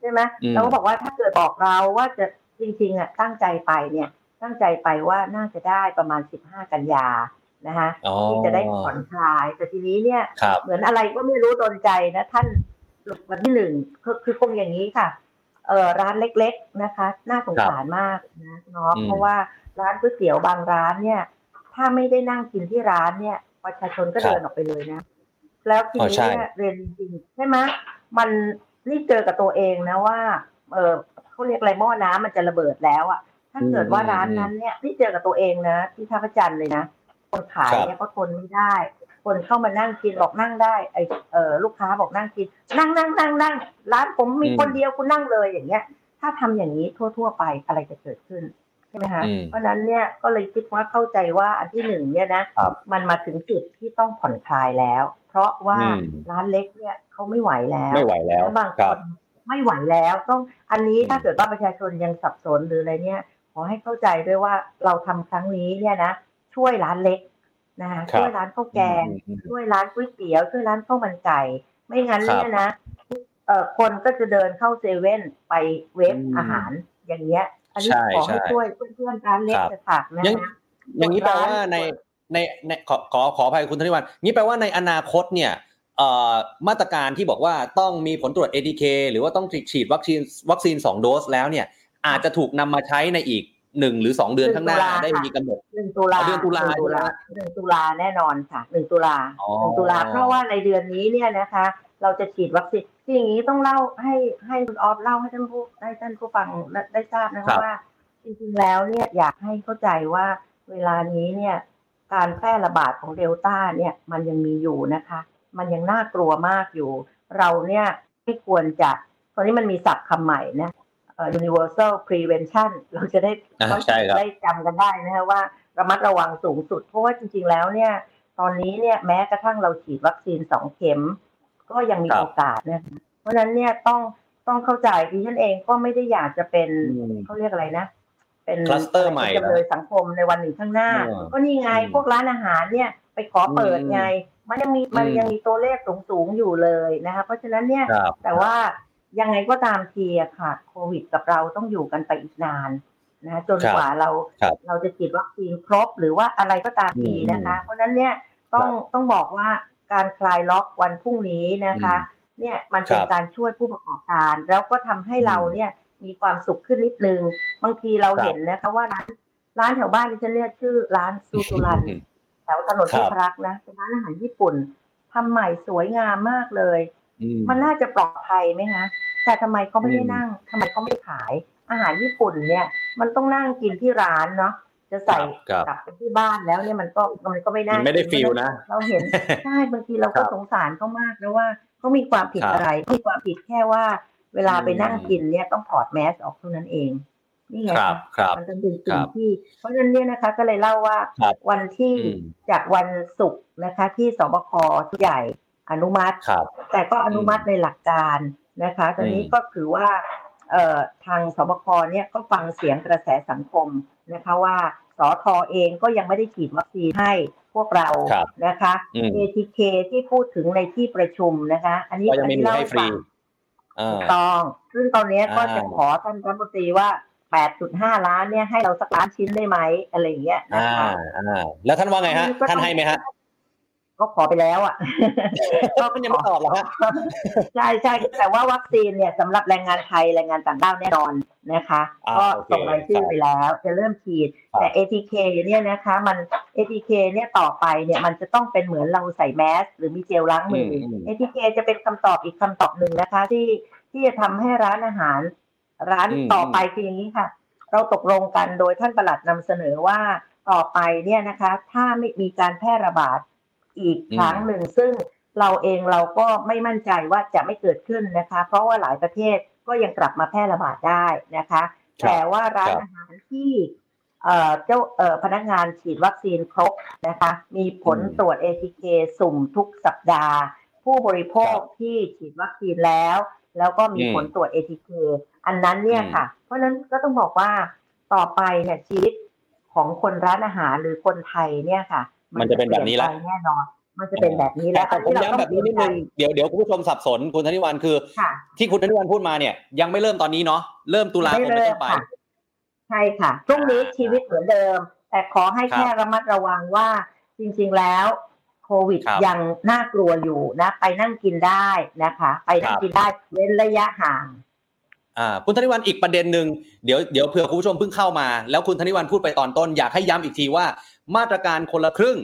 ใช่ไหมเราก็บอกว่าถ้าเกิดบอกเราว่าจะจริงๆอ่ะตั้งใจไปว่าน่าจะได้ประมาณ15กันยานะคะที่จะได้ผ่อนคลายแต่ทีนี้เนี่ยเหมือนอะไรก็ไม่รู้โดนใจนะท่านหลุดวันที่1คือคงอย่างนี้ค่ะร้านเล็กๆนะคะน่าสงสารมากนะน้องเพราะว่าร้านก๋วยเตี๋ยวบางร้านเนี่ยถ้าไม่ได้นั่งกินที่ร้านเนี่ยประชาชนก็เดินออกไปเลยนะแล้วทีนี้เนี่ยเรียนจริงใช่ไหมมันนี่เจอกับตัวเองนะว่าเขาเรียกอะไรหม้อน้ำมันจะระเบิดแล้วอ่ะถ้าเกิดว่าร้านนั้นเนี่ยนี่เจอกับตัวเองนะที่ท่าพระจันทร์เลยนะคนขายเนี่ยก็ทนไม่ได้คนเข้ามานั่งกินบอกนั่งได้ไอลูกค้าบอกนั่งกินนั่งร้านผมมีคนเดียวคุณนั่งเลยอย่างเงี้ยถ้าทำอย่างนี้ทั่วๆไปอะไรจะเกิดขึ้นใช่ไหมคะเพราะนั้นเนี่ยก็เลยคิดว่าเข้าใจว่าอันที่หนึ่งเนี่ยนะมันมาถึงจุดที่ต้องผ่อนคลายแล้วเพราะว่าร้านเล็กเนี่ยเขาไม่ไหวแล้วบางคนไม่ไหวแล้วต้องอันนี้ถ้าเกิดว่าประชาชนยังสับสนหรืออะไรเนี่ยขอให้เข้าใจด้วยว่าเราทำครั้งนี้เนี่ยนะช่วยร้านเล็กนะช่วยร้านข้าวแกงช่วยร้านก๋วยเตี๋ยวช่วยร้านข้าวมันไก่ไม่งั้นเนี่ยนะคนก็จะเดินเข้าเซเว่นไปเวฟอาหารอย่างเงี้ยอันนี้ขอให้ช่วยเพื่อนๆร้านเล็กจะฝากนะอย่างนี้แปลว่าในขออภัยคุณธนิวันนี้แปลว่าในอนาคตเนี่ยมาตรการที่บอกว่าต้องมีผลตรวจ ATK หรือว่าต้องฉีดวัคซีน2โดสแล้วเนี่ยอาจจะถูกนำมาใช้ในอีก1หรือ2เดือนข้างหน้าได้มีกำหนด1 ตุลาแน่นอนค่ะ1 ตุลาเพราะว่าในเดือนนี้เนี่ยนะคะเราจะฉีดวัคซีนที่อย่างนี้ต้องเล่าให้คุณออฟเล่าให้ท่านผู้ฟังได้ทราบนะคะว่าจริงๆแล้วเนี่ยอยากให้เข้าใจว่าเวลานี้เนี่ยการแพร่ระบาดของเดลต้าเนี่ยมันยังมีอยู่นะคะมันยังน่ากลัวมากอยู่เราเนี่ยไม่ควรจะตอนนี้มันมีศัพท์คำใหม่นะuniversal prevention เราจะได้จำกันได้นะคะว่าระมัดระวังสูงสุดเพราะว่าจริงๆแล้วเนี่ยตอนนี้เนี่ยแม้กระทั่งเราฉีดวัคซีน2เข็มก็ยังมีโอกาสนะเพราะนั้นเนี่ยต้องเข้าใจดิฉันเองก็ไม่ได้อยากจะเป็นเขาเรียกอะไรนะเป็นคลัสเตอร์ใหม่จำเลยสังคมในวันหนึ่งข้างหน้าก็นี่ไงพวกร้านอาหารเนี่ยไปขอเปิดไงมันยังมีตัวเลขสูงอยู่เลยนะคะเพราะฉะนั้นเนี่ยแต่ว่ายังไงก็ตามทีอะค่ะโควิดกับเราต้องอยู่กันไปอีกนานนะจนกว่าเราจะฉีดวัคซีนครบหรือว่าอะไรก็ตามทีนะคะเพราะฉะนั้นเนี่ยต้องบอกว่าการคลายล็อกวันพรุ่งนี้นะคะเนี่ยมันเป็นการช่วยผู้ประกอบการแล้วก็ทำให้เราเนี่ยมีความสุขขึ้นนิดนึงบางทีเราเห็นนะคะว่าร้านแถวบ้านที่ฉันเรียกชื่อร้านซูซูรันแถวถนนเทพรักษ์นะเป็นร้านอาหารญี่ปุ่นทำใหม่สวยงามมากเลยมันน่าจะปลอดภัยไหมคะแต่ทำไมเขาไม่ได้นั่งทำไมเขาไม่ขายอาหารญี่ปุ่นเนี่ยมันต้องนั่งกินที่ร้านเนาะจะใส่กลับไปที่บ้านแล้วเนี่ยมันก็ไม่น่าไม่ได้ฟีลนะเราเห็นใช่บางทีเราก็สงสารเขามากนะว่าเขามีความผิดอะไรมีความผิดแค่ว่าเวลาไปนั่งกินเนี่ยต้องถอดแมสออกเท่านั้นเองนี่ไงมันเป็นสิ่งที่เพราะฉะนั้นเนี่ยนะคะก็เลยเล่าว่าวันที่จากวันศุกร์นะคะที่สบคชุดใหญ่อนุมัติแต่ก็อนุมัติในหลักการนะคะตอนนี้ก็คือว่าทางสบคเนี่ยก็ฟังเสียงกระแสสังคมนะคะว่าสทเองก็ยังไม่ได้ฉีดวัคซีนให้พวกเรานะคะ ATK ที่พูดถึงในที่ประชุมนะคะอันนี้เราฟังต้องซึ่งตอนนี้ก็จะขอท่านรัฐมนตรีว่า 8.5 ล้านเนี่ยให้เราสักล้านชิ้นได้ไหมอะไรอย่างเงี้ยนะคะแล้วท่านว่าไงฮะท่านให้ไหมฮะ ก็ขอไปแล้วอ่ะก็มันยังไม่ตอบหรอฮะใช่ๆแต่ว่าวัคซีนเนี่ยสำหรับแรงงานไทยแรงงานต่างด้าวแน่นอนนะคะก็ส่งรายชื่อไปแล้วจะเริ่มฉีดแต่ ATK เนี่ยนะคะมัน ATK เนี่ยต่อไปเนี่ยมันจะต้องเป็นเหมือนเราใส่แมสหรือมีเจลล้างมือ ATK จะเป็นคำตอบอีกคำตอบนึงนะคะที่จะทำให้ร้านอาหารร้านต่อไปคืออย่างนี้ค่ะเราตกลงกันโดยท่านปลัดนำเสนอว่าต่อไปเนี่ยนะคะถ้าไม่มีการแพร่ระบาดอีกครั้งหนึ่งซึ่งเราเองเราก็ไม่มั่นใจว่าจะไม่เกิดขึ้นนะคะเพราะว่าหลายประเทศก็ยังกลับมาแพร่ระบาดได้นะคะแต่ว่าร้านอาหารที่พนักงานฉีดวัคซีนครบนะคะมีผลตรวจ ATK สุ่มทุกสัปดาห์ผู้บริโภคที่ฉีดวัคซีนแล้วก็มีผลตรวจ ATK อันนั้นเนี่ยค่ะเพราะนั้นก็ต้องบอกว่าต่อไปเนี่ยชีวิตของคนร้านอาหารหรือคนไทยเนี่ยค่ะมันจะเป็นแบบนี้แล้วแน่นอนมันจะเป็นแบบนี้แล้วแต่ผมย้ำแบบนี้นิดนึงเดี๋ยวคุณผู้ชมสับสนคุณธนิวรรณคือที่คุณธนิวรรณพูดมาเนี่ยยังไม่เริ่มตอนนี้เนาะเริ่มตุลาคมเป็นต้นไปใช่ค่ะพรุ่งนี้ชีวิตเหมือนเดิมแต่ขอให้แค่ระมัดระวังว่าจริงๆแล้วโควิดยังน่ากลัวอยู่นะไปนั่งกินได้นะคะไปนั่งกินได้เว้นระยะห่างคุณธนิวรรณอีกประเด็นนึงเดี๋ยวเผื่อคุณผู้ชมเพิ่งเข้ามาแล้วคุณธนิวรรณพูดไปตอนต้นอยากให้ย้ำอีกทีว่ามาตรการคนละครึ่ง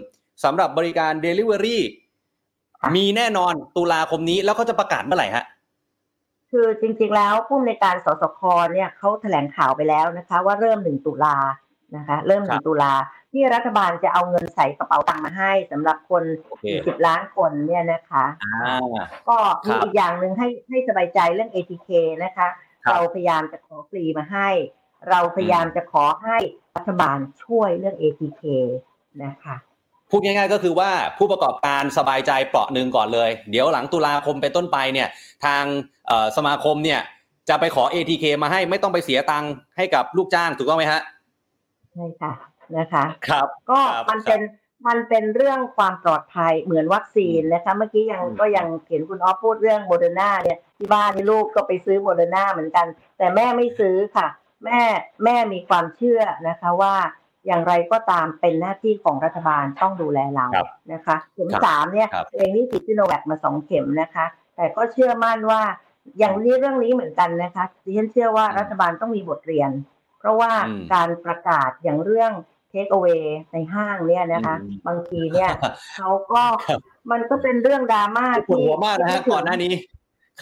สำหรับบริการ delivery มีแน่นอนตุลาคมนี้แล้วเขาจะประกาศเมื่อไหร่ฮะคือจริงๆแล้วผู้อำนวยการสสคเนี่ยเขาแถลงข่าวไปแล้วนะคะว่าเริ่ม1ตุลานะคะเริ่ม1ตุลาที่รัฐบาลจะเอาเงินใส่กระเป๋าตังค์มาให้สำหรับคน10ล้านคนเนี่ยนะคะก็มีอีกอย่างนึงให้สบายใจเรื่อง ATK นะคะเราพยายามจะขอฟรีมาให้เราพยายามจะขอให้รัฐบาลช่วยเรื่อง ATK นะคะพูดง่ายๆก็คือว่าผู้ประกอบการสบายใจเปราะหนึ่งก่อนเลยเดี๋ยวหลังตุลาคมเป็นต้นไปเนี่ยทางสมาคมเนี่ยจะไปขอ ATK มาให้ไม่ต้องไปเสียตังค์ให้กับลูกจ้างถูกต้องไหมฮะใช่ค่ะนะคะครับก็มันเป็นเรื่องความปลอดภัยเหมือนวัคซีนนะคะเมื่อกี้ยังเห็นคุณอ๊อฟพูดเรื่อง Moderna เนี่ยที่บ้านลูกก็ไปซื้อ Moderna เหมือนกันแต่แม่ไม่ซื้อค่ะแม่มีความเชื่อนะคะว่าอย่างไรก็ตามเป็นหน้าที่ของรัฐบาลต้องดูแลเรานะคะเข็ม3เนี่ยเองนี่ติดซิโนแวคมา2เข็มนะคะแต่ก็เชื่อมั่นว่าอย่างนี้เรื่องนี้เหมือนกันนะคะดิฉันเชื่อว่ารัฐบาลต้องมีบทเรียนเพราะว่าการประกาศอย่างเรื่องtake away ในห้างเนี่ยนะคะบางทีเนี่ยเขาก็มันก็เป็นเรื่องดราม่าที่หัวมากนะฮะก่อนหน้านี้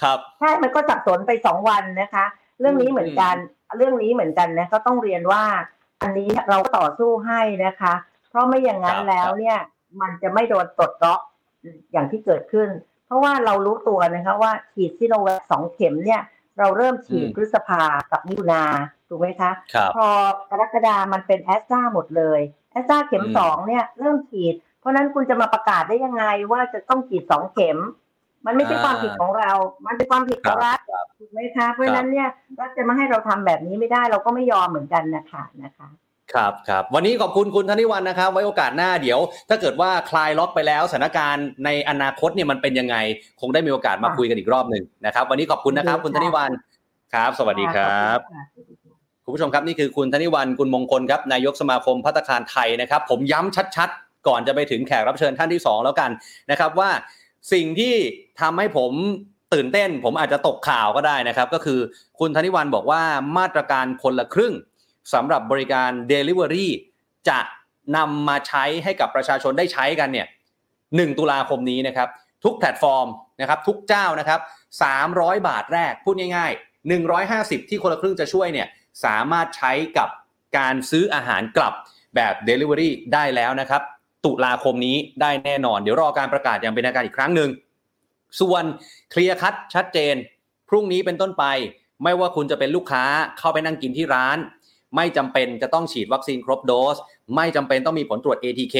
ครับใช่มันก็สับสนไป2วันนะคะเรื่องนี้เหมือนกันนะก็ต้องเรียนว่าอันนี้เราก็ต่อสู้ให้นะคะเพราะไม่อย่างนั้นแล้วเนี่ยมันจะไม่โดนปลดล็อกอย่างที่เกิดขึ้นเพราะว่าเรารู้ตัวนะคะว่าฉีดซิโนแวค2เข็มเนี่ยเราเริ่มฉีดพฤษภากับมิถุนาถูกไหมคะพอกรกฎามันเป็นแอสตราหมดเลยแอสตราเข็ม2เนี่ยเริ่มฉีดเพราะนั้นคุณจะมาประกาศได้ยังไงว่าจะต้องฉีด2เข็มมันไม่ใช่ความผิดของเรามันเป็นความผิดของรัฐถูกไหมคะเพราะนั้นเนี่ยรัฐจะมาให้เราทำแบบนี้ไม่ได้เราก็ไม่ยอมเหมือนกันนะคะครับวันนี้ขอบคุณคุณธนิวรรณนะครับไว้โอกาสหน้าเดี๋ยวถ้าเกิดว่าคลายล็อกไปแล้วสถานการณ์ในอนาคตเนี่ยมันเป็นยังไงคงได้มีโอกาสมาคุยกันอีกรอบนึงนะครับวันนี้ขอบคุณนะครับคุณธนิวรรณครับสวัสดีครับคุณผู้ชมครับนี่คือคุณธนิวรรณกุลมงคลครับนายกสมาคมภัตตาคารไทยนะครับผมย้ำชัดๆก่อนจะไปถึงแขกรับเชิญท่านที่2แล้วกันนะครับว่าสิ่งที่ทำให้ผมตื่นเต้นผมอาจจะตกข่าวก็ได้นะครับก็คือคุณธนิวรรณบอกว่ามาตรการคนละครึ่งสำหรับบริการ delivery จะนำมาใช้ให้กับประชาชนได้ใช้กันเนี่ย1ตุลาคมนี้นะครับทุกแพลตฟอร์มนะครับทุกเจ้านะครับ300บาทแรกพูดง่ายๆ150ที่คนละครึ่งจะช่วยเนี่ยสามารถใช้กับการซื้ออาหารกลับแบบ delivery ได้แล้วนะครับตุลาคมนี้ได้แน่นอนเดี๋ยวรอการประกาศอย่างเป็นทางการอีกครั้งนึงส่วนเคลียร์คัทชัดเจนพรุ่งนี้เป็นต้นไปไม่ว่าคุณจะเป็นลูกค้าเข้าไปนั่งกินที่ร้านไม่จำเป็นจะต้องฉีดวัคซีนครบโดสไม่จำเป็นต้องมีผลตรวจ ATK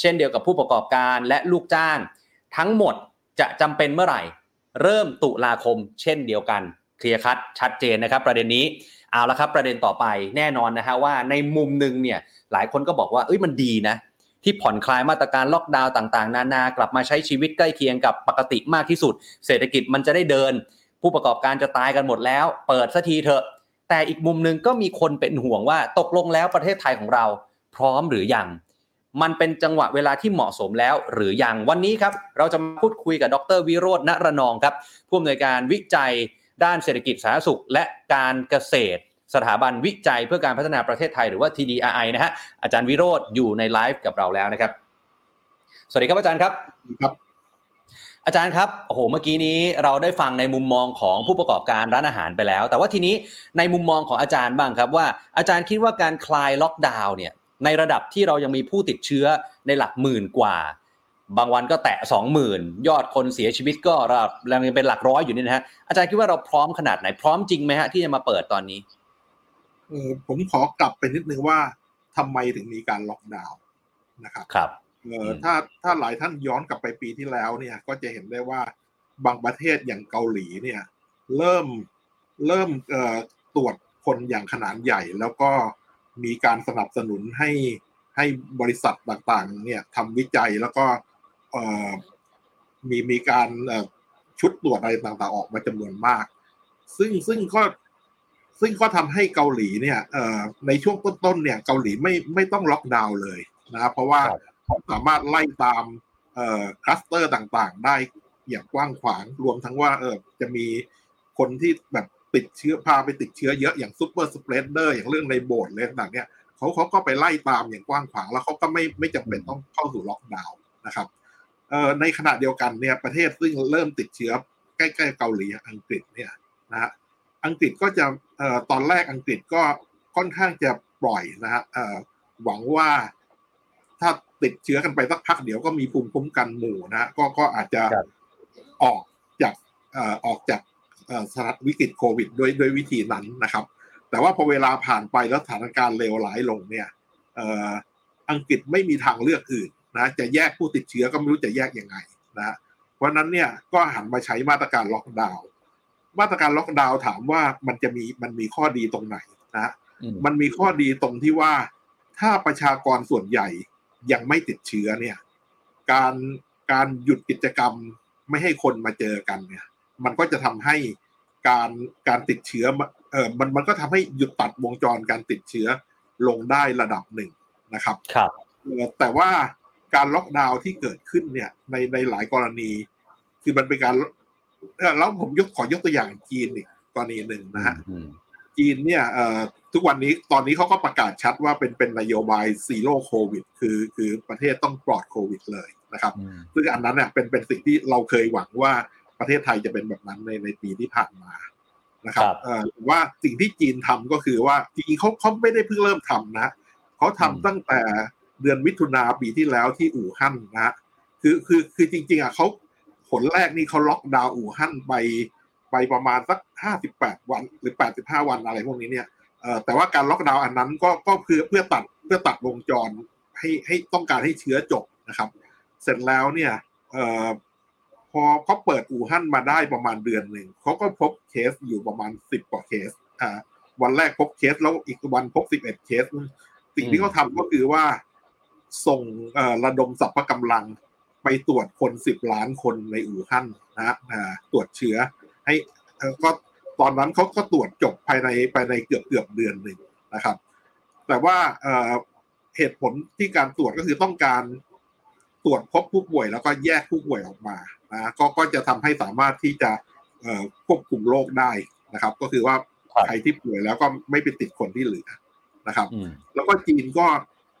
เช่นเดียวกับผู้ประกอบการและลูกจ้างทั้งหมดจะจำเป็นเมื่อไหร่เริ่มตุลาคมเช่นเดียวกันเคลียร์คัทชัดเจนนะครับประเด็นนี้เอาละครับประเด็นต่อไปแน่นอนนะฮะว่าในมุมนึงเนี่ยหลายคนก็บอกว่าเอ้ยมันดีนะที่ผ่อนคลายมาตรการล็อกดาวน์ต่างๆนานากลับมาใช้ชีวิตใกล้เคียงกับปกติมากที่สุดเศรษฐกิจมันจะได้เดินผู้ประกอบการจะตายกันหมดแล้วเปิดซะทีเถอะแต่อีกมุมนึงก็มีคนเป็นห่วงว่าตกลงแล้วประเทศไทยของเราพร้อมหรือยัง มันเป็นจังหวะเวลาที่เหมาะสมแล้วหรือยังวันนี้ครับเราจะมาพูดคุยกับดร.วิโรจน์ ณ ระนองครับผู้อำนวยการวิจัยด้านเศรษฐกิจสาธารณสุขและการเกษตรสถาบันวิจัยเพื่อการพัฒนาประเทศไทยหรือว่า TDRI นะฮะอาจารย์วิโรจน์อยู่ในไลฟ์กับเราแล้วนะครับสวัสดีครับอาจารย์ครับครับอาจารย์ครับโอ้โหเมื่อกี้นี้เราได้ฟังในมุมมองของผู้ประกอบการร้านอาหารไปแล้วแต่ว่าทีนี้ในมุมมองของอาจารย์บ้างครับว่าอาจารย์คิดว่าการคลายล็อกดาวน์เนี่ยในระดับที่เรายังมีผู้ติดเชื้อในหลักหมื่นกว่าบางวันก็แตะ 20,000 ยอดคนเสียชีวิตก็ยังเป็นหลักร้อยอยู่นี่นะฮะอาจารย์คิดว่าเราพร้อมขนาดไหนพร้อมจริงไหมฮะที่จะมาเปิดตอนนี้ผมขอกลับไปนิดนึงว่าทำไมถึงมีการล็อกดาวน์นะครับครับถ้าหลายท่านย้อนกลับไปปีที่แล้วเนี่ยก็จะเห็นได้ว่าบางประเทศอย่างเกาหลีเนี่ยเริ่มตรวจคนอย่างขนาดใหญ่แล้วก็มีการสนับสนุนให้บริษัทต่างๆเนี่ยทำวิจัยแล้วก็มีการชุดตรวจอะไรต่างๆออกมาจำนวนมากซึ่งก็ทำให้เกาหลีเนี่ยในช่วงต้นๆเนี่ยเกาหลีไม่ต้องล็อกดาวน์เลยนะเพราะว่าเขาสามารถไล่ตามคลัสเตอร์ต่างๆได้อย่างกว้างขวางรวมทั้งว่าจะมีคนที่แบบติดเชื้อพาไปติดเชื้อเยอะอย่างซุปเปอร์สเปรดเดอร์อย่างเรื่องในโบสถ์อะไรต่างๆเนี่ยเขาก็ไปไล่ตามอย่างกว้างขวางแล้วเขาก็ไม่จำเป็นต้องเข้าสู่ล็อกดาวน์นะครับในขณะเดียวกันเนี่ยประเทศซึ่งเริ่มติดเชื้อใกล้ๆเกาหลีอังกฤษเนี่ยนะฮะอังกฤษก็จะตอนแรกอังกฤษก็ค่อนข้างจะปล่อยนะฮะหวังว่าถ้าติดเชื้อกันไปสักพักเดี๋ยวก็มีภูมิคุ้มกันหมู่นะฮะก็อาจจะออกจากสถานวิกฤตโควิดด้วยวิธีนั้นนะครับแต่ว่าพอเวลาผ่านไปแล้วสถานการณ์เลวร้ายลงเนี่ยอังกฤษไม่มีทางเลือกอื่นนะจะแยกผู้ติดเชื้อก็ไม่รู้จะแยกยังไงนะเพราะนั้นเนี่ยก็หันมาใช้มาตรการล็อกดาวน์มาตรการล็อกดาวน์ถามว่ามันมีข้อดีตรงไหนนะมันมีข้อดีตรงที่ว่าถ้าประชากรส่วนใหญ่ยังไม่ติดเชื้อเนี่ยการหยุดกิจกรรมไม่ให้คนมาเจอกันเนี่ยมันก็จะทำให้การติดเชื้อมันก็ทำให้หยุดตัดวงจรการติดเชื้อลงได้ระดับหนึ่งนะครับครับแต่ว่าการล็อกดาวน์ที่เกิดขึ้นเนี่ยในหลายกรณีคือมันเป็นการแล้วผมขอยกตัวอย่างจีนอีกกรณีหนึ่งนะฮะจีนเนี่ยทุกวันนี้ตอนนี้เขาก็ประกาศชัดว่าเป็นนโยบายซีโร่โควิดคือประเทศต้องปลอดโควิดเลยนะครับซึ่งอันนั้นเนี่ยเป็นสิ่งที่เราเคยหวังว่าประเทศไทยจะเป็นแบบนั้นในปีที่ผ่านมานะครับว่าสิ่งที่จีนทำก็คือว่าจริงๆเขาไม่ได้เพิ่งเริ่มทำนะเขาทำตั้งแต่เดือนมิถุนาปีที่แล้วที่อู่ฮั่นนะคือจริงๆอ่ะเขาผลแรกนี่เขาล็อกดาวน์อู่ฮั่นไปประมาณสัก58วันหรือ85วันอะไรพวกนี้เนี่ยแต่ว่าการล็อกดาวน์อันนั้นก็เพื่อตัดวงจรให้ต้องการให้เชื้อจบนะครับเสร็จแล้วเนี่ยพอเขาเปิดอู่ฮั่นมาได้ประมาณเดือนหนึ่งเขาก็พบเคสอยู่ประมาณ10กว่าเคสวันแรกพบเคสแล้วอีกวันพบ11เคสสิ่งที่เขาทำก็คือว่าส่งระดมสรรพกำลังไปตรวจคน10ล้านคนในอู่ฮั่นนะตรวจเชื้อให้ก็ตอนนั้นเขาก็ตรวจจบภายในเกือบเดือนหนึ่งนะครับแต่ว่าเหตุผลที่การตรวจก็คือต้องการตรวจพบผู้ป่วยแล้วก็แยกผู้ป่วยออกมานะก็จะทำให้สามารถที่จะควบคุมโรคได้นะครับก็คือว่าใครที่ป่วยแล้วก็ไม่ไปติดคนที่เหลือนะครับแล้วก็จีนก็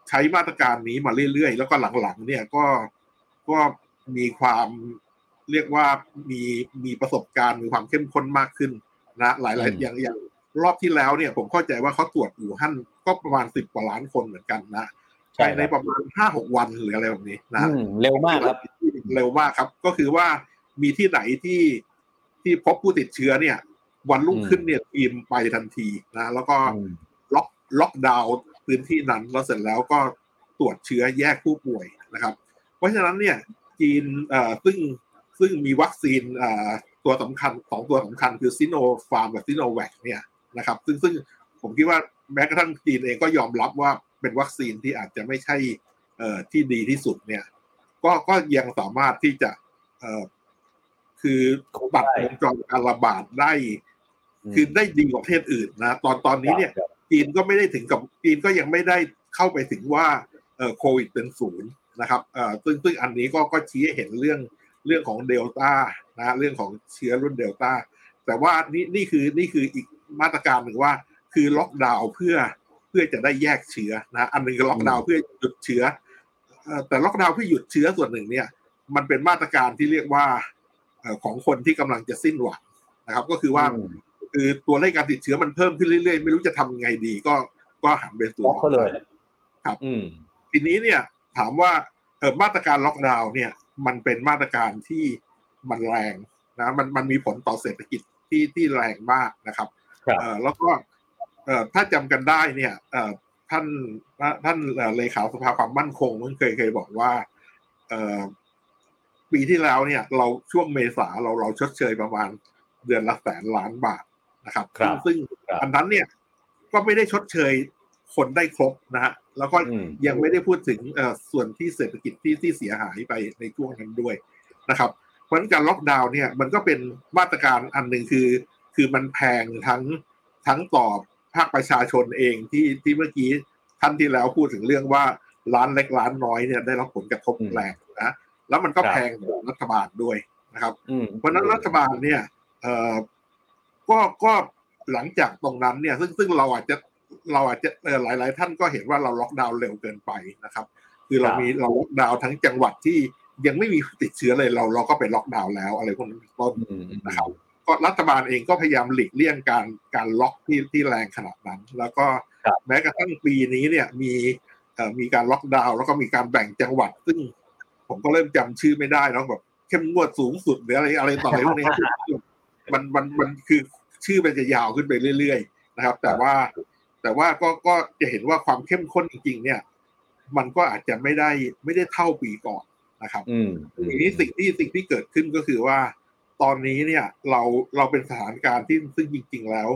ใช้มาตรการนี้มาเรื่อยๆแล้วก็หลังๆเนี่ยก็มีความเรียกว่ามีประสบการณ์มีความเข้มข้นมากขึ้นนะหลายๆอย่างรอบที่แล้วเนี่ยผมเข้าใจว่าเขาตรวจอู่ฮั่นก็ประมาณ10กว่าล้านคนเหมือนกันนะภายในประมาณ 5-6 วันหรืออะไรแบบนี้นะเร็วมากครับเร็วมากครับก็คือว่ามีที่ไหนที่พบผู้ติดเชื้อเนี่ยวันรุ่งขึ้นเนี่ยทีมไปทันทีนะแล้วก็ล็อกดาวน์พื้นที่นั้นแล้วเสร็จแล้วก็ตรวจเชื้อแยกผู้ป่วยนะครับเพราะฉะนั้นเนี่ยจีนซึ่งมีวัคซีนตัวสำคัญ2ตัวสำคัญคือซิโนฟาร์มกับซิโนแวคเนี่ยนะครับซึ่งผมคิดว่าแม้กระทั่งจีนเองก็ยอมรับว่าเป็นวัคซีนที่อาจจะไม่ใช่ที่ดีที่สุดเนี่ยก็ยังสามารถที่จะคือตัดวงจรการระบาดได้คือได้ดีกว่าประเทศอื่นนะตอนนี้เนี่ยจีนก็ยังไม่ได้เข้าไปถึงว่า โควิดเป็นศูนย์นะครับซึ่งอันนี้ก็ชี้ให้เห็นเรื่องของเดลต้านะเรื่องของเชื้อรุ่นเดลต้าแต่ว่านี่คืออีกมาตรการหนึ่งว่าคือล็อกดาวน์เพื่อจะได้แยกเชื้อนะอันนึงก็ล็อกดาวน์เพื่อหยุดเชื้อแต่ล็อกดาวน์เพื่อหยุดเชื้อส่วนหนึ่งเนี่ยมันเป็นมาตรการที่เรียกว่าของคนที่กำลังจะสิ้นหวังนะครับก็คือว่าคือตัวเลขการติดเชื้อมันเพิ่มขึ้นเรื่อยๆไม่รู้จะทำไงดีก็หันไปสู่ล็อกเลยครับทีนี้เนี่ยถามว่ามาตรการล็อกดาวน์เนี่ยมันเป็นมาตรการที่มันแรงนะมันมีผลต่อเศรษฐกิจที่แรงมากนะครับแล้วก็ถ้าจำกันได้เนี่ยท่านเลขาสภาความมั่นคงมันเคยบอกว่าปีที่แล้วเนี่ยเราช่วงเมษาเราชดเชยประมาณเดือนละแสนล้านบาทนะครับซึ่งอันนั้นเนี่ยก็ไม่ได้ชดเชยคนได้ครบนะฮะแล้วก็ยังไม่ได้พูดถึงส่วนที่เศรษฐกิจที่เสียหายไปในช่วงนั้นด้วยนะครับเพราะฉะนั้นการล็อกดาวน์เนี่ยมันก็เป็นมาตรการอันหนึ่งคือมันแพงทั้งต่อภาคประชาชนเองที่เมื่อกี้ท่านที่แล้วพูดถึงเรื่องว่าร้านเล็กร้านน้อยเนี่ยได้รับผลกระทบแรงนะแล้วมันก็แพงต่อรัฐบาลด้วยนะครับเพราะนั้นรัฐบาลเนี่ยก็หลังจากตรงนั้นเนี่ยซึ่งเราอาจจะหลายๆท่านก็เห็นว่าเราล็อกดาวน์เร็วเกินไปนะครับคือเราล็อกดาวน์ทั้งจังหวัดที่ยังไม่มีติดเชื้อเลยเราก็ไปล็อกดาวน์แล้วอะไรพวกนั้นเป็นต้นนะครับก็รัฐบาลเองก็พยายามหลีกเลี่ยงการล็อกที่แรงขนาดนั้นแล้วก็แม้กระทั่งปีนี้เนี่ยมีการล็อกดาวน์แล้วก็มีการแบ่งจังหวัดซึ่งผมก็เริ่มจำชื่อไม่ได้เนาะแบบเข้มงวดสูงสุดหรืออะไรต่ออะไรพวกนี้มันคือชื่อมันจะยาวขึ้นไปเรื่อยๆนะครับแต่ว่าก็จะเห็นว่าความเข้มข้นจริงๆเนี่ยมันก็อาจจะไม่ได้เท่าปีก่อนนะครับทีนี้สิ่งที่เกิดขึ้นก็คือว่าตอนนี้เนี่ยเราเป็นสถานการณ์ที่ซึ่งจริงๆแล้ว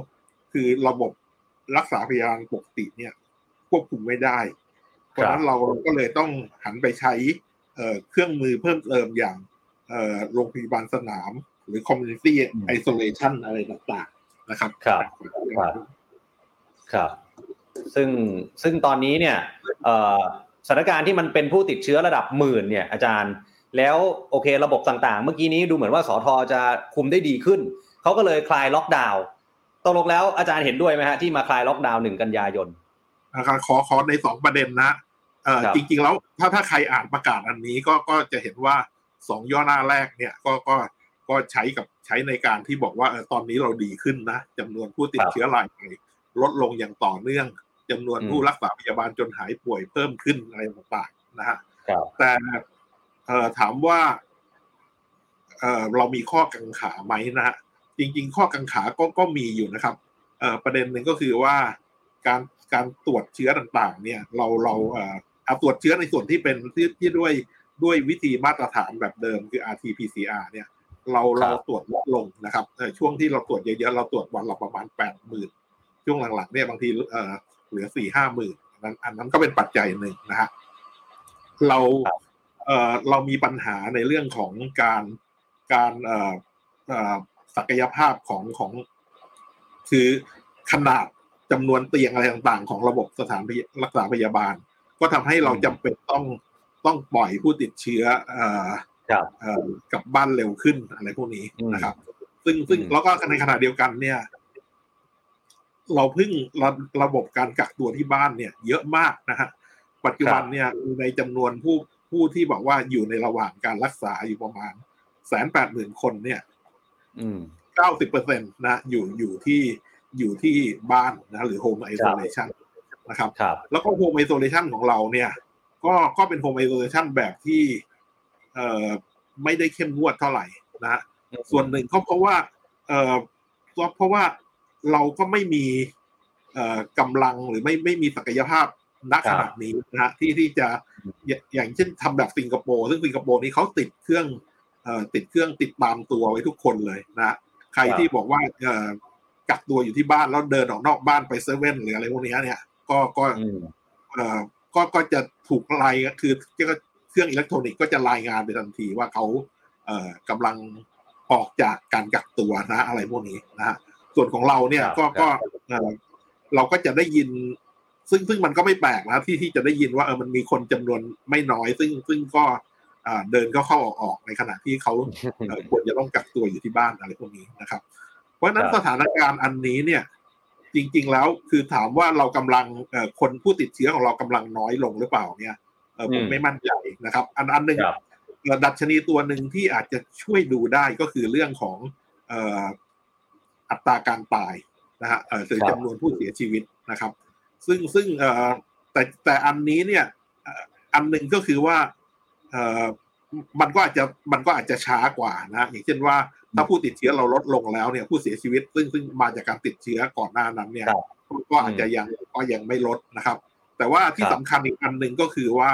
คือระบบรักษาพยาบาลปกติเนี่ยควบคุมไม่ได้เพราะฉะนั้นเราก็เลยต้องหันไปใช้เครื่องมือเพิ่มเติมอย่างโรงพยาบาลสนามหรือ community isolation อะไรต่างๆนะครับครับซึ่งตอนนี้เนี่ยสถานการณ์ที่มันเป็นผู้ติดเชื้อระดับหมื่นเนี่ยอาจารย์แล้วโอเคระบบต่างๆเมื่อกี้นี้ดูเหมือนว่าสธจะคุมได้ดีขึ้นเขาก็เลยคลายล็อกดาวน์ตกลงแล้วอาจารย์เห็นด้วยไหมฮะที่มาคลายล็อกดาวน์1กันยายนนะครับขอใน2ประเด็นนะจริงๆแล้วถ้าใครอ่านประกาศอันนี้ก็จะเห็นว่า2ย่อหน้าแรกเนี่ยก็ใช้ในการที่บอกว่าตอนนี้เราดีขึ้นนะจำนวนผู้ติดเชื้อรายใหม่ลดลงอย่างต่อเนื่องจำนวนผู้รักษาพยาบาลจนหายป่วยเพิ่มขึ้นอะไรต่างๆนะฮะแต่ถามว่าเรามีข้อกังขาไหมนะฮะจริงๆข้อกังขาก็มีอยู่นะครับประเด็นหนึ่งก็คือว่าการตรวจเชื้อต่างๆเนี่ยเราตรวจเชื้อในส่วนที่เป็นที่ด้วยวิธีมาตรฐานแบบเดิมคือ RT-PCR เนี่ยเราตรวจลดลงนะครับช่วงที่เราตรวจเยอะๆเราตรวจวันละประมาณ 80,000 ช่วงหลังๆเนี่ยบางทีเหลือ 4-50,000 อันนั้นก็เป็นปัจจัยหนึ่งนะฮะเรามีปัญหาในเรื่องของการศักยภาพของคือขนาดจำนวนเตียงอะไรต่างๆของระบบสถานรักษาพยาบาลก็ทำให้เราจำเป็นต้องปล่อยผู้ติดเชื้อกลับบ้านเร็วขึ้นอะไรพวกนี้นะครับซึ่งแล้วก็ในขณะเดียวกันเนี่ยเราพึ่งระบบการกักตัวที่บ้านเนี่ยเยอะมากนะฮะปัจจุบันเนี่ยในจำนวนผู้ที่บอกว่าอยู่ในระหว่างการรักษาอยู่ประมาณ 180,000 คนเนี่ย 90% นะอยู่ที่บ้านนะหรือ home isolation นะครับแล้วก็ home isolation ของเราเนี่ยก็เป็น home isolation แบบที่ไม่ได้เข้มงวดเท่าไหร่นะส่วนหนึ่งก็เพราะว่าเราก็ไม่มีกำลังหรือไม่มีศักยภาพณขณะนี้นะฮะที่จะอย่างเช่นทำแบบสิงคโปร์ซึ่งสิงคโปร์นี้เขาติดเครื่องติดตามตัวไว้ทุกคนเลยนะใครที่บอกว่ากักตัวอยู่ที่บ้านแล้วเดินออกนอกบ้านไปเซเว่นหรืออะไรพวกนี้เนี่ยก็จะถูกไล่คือเครื่องอิเล็กทรอนิกส์ก็จะรายงานไปทันทีว่าเขากำลังออกจากการกักตัวนะอะไรพวกนี้นะฮะส่วนของเราเนี่ยก็เราก็จะได้ยิน ซึ่งมันก็ไม่แปลกนะที่จะได้ยินว่ามันมีคนจำนวนไม่น้อยซึ่งก็เดินก็เข้าออกในขณะที่เขาควรจะต้องกักตัวอยู่ที่บ้านอะไรพวกนี้นะครับเพราะฉะนั้นสถานการณ์อันนี้เนี่ยจริงๆแล้วคือถามว่าเรากำลังคนผู้ติดเชื้อของเรากำลังน้อยลงหรือเปล่าเนี่ยผมไม่มั่นใจนะครับอันนึงดัชนีตัวนึงที่อาจจะช่วยดูได้ก็คือเรื่องของอัตราการตายนะฮะหรือจำนวนผู้เสียชีวิตนะครับซึ่งแต่อันนี้เนี่ยอันนึงก็คือว่ามันก็อาจจะช้ากว่านะอย่างเช่นว่าถ้าผู้ติดเชื้อเราลดลงแล้วเนี่ยผู้เสียชีวิตซึ่งมาจากการติดเชื้อก่อนหน้านั้นเนี่ยก็อาจจะยังไม่ลดนะครับแต่ว่าที่สำคัญอีกอันนึงก็คือว่า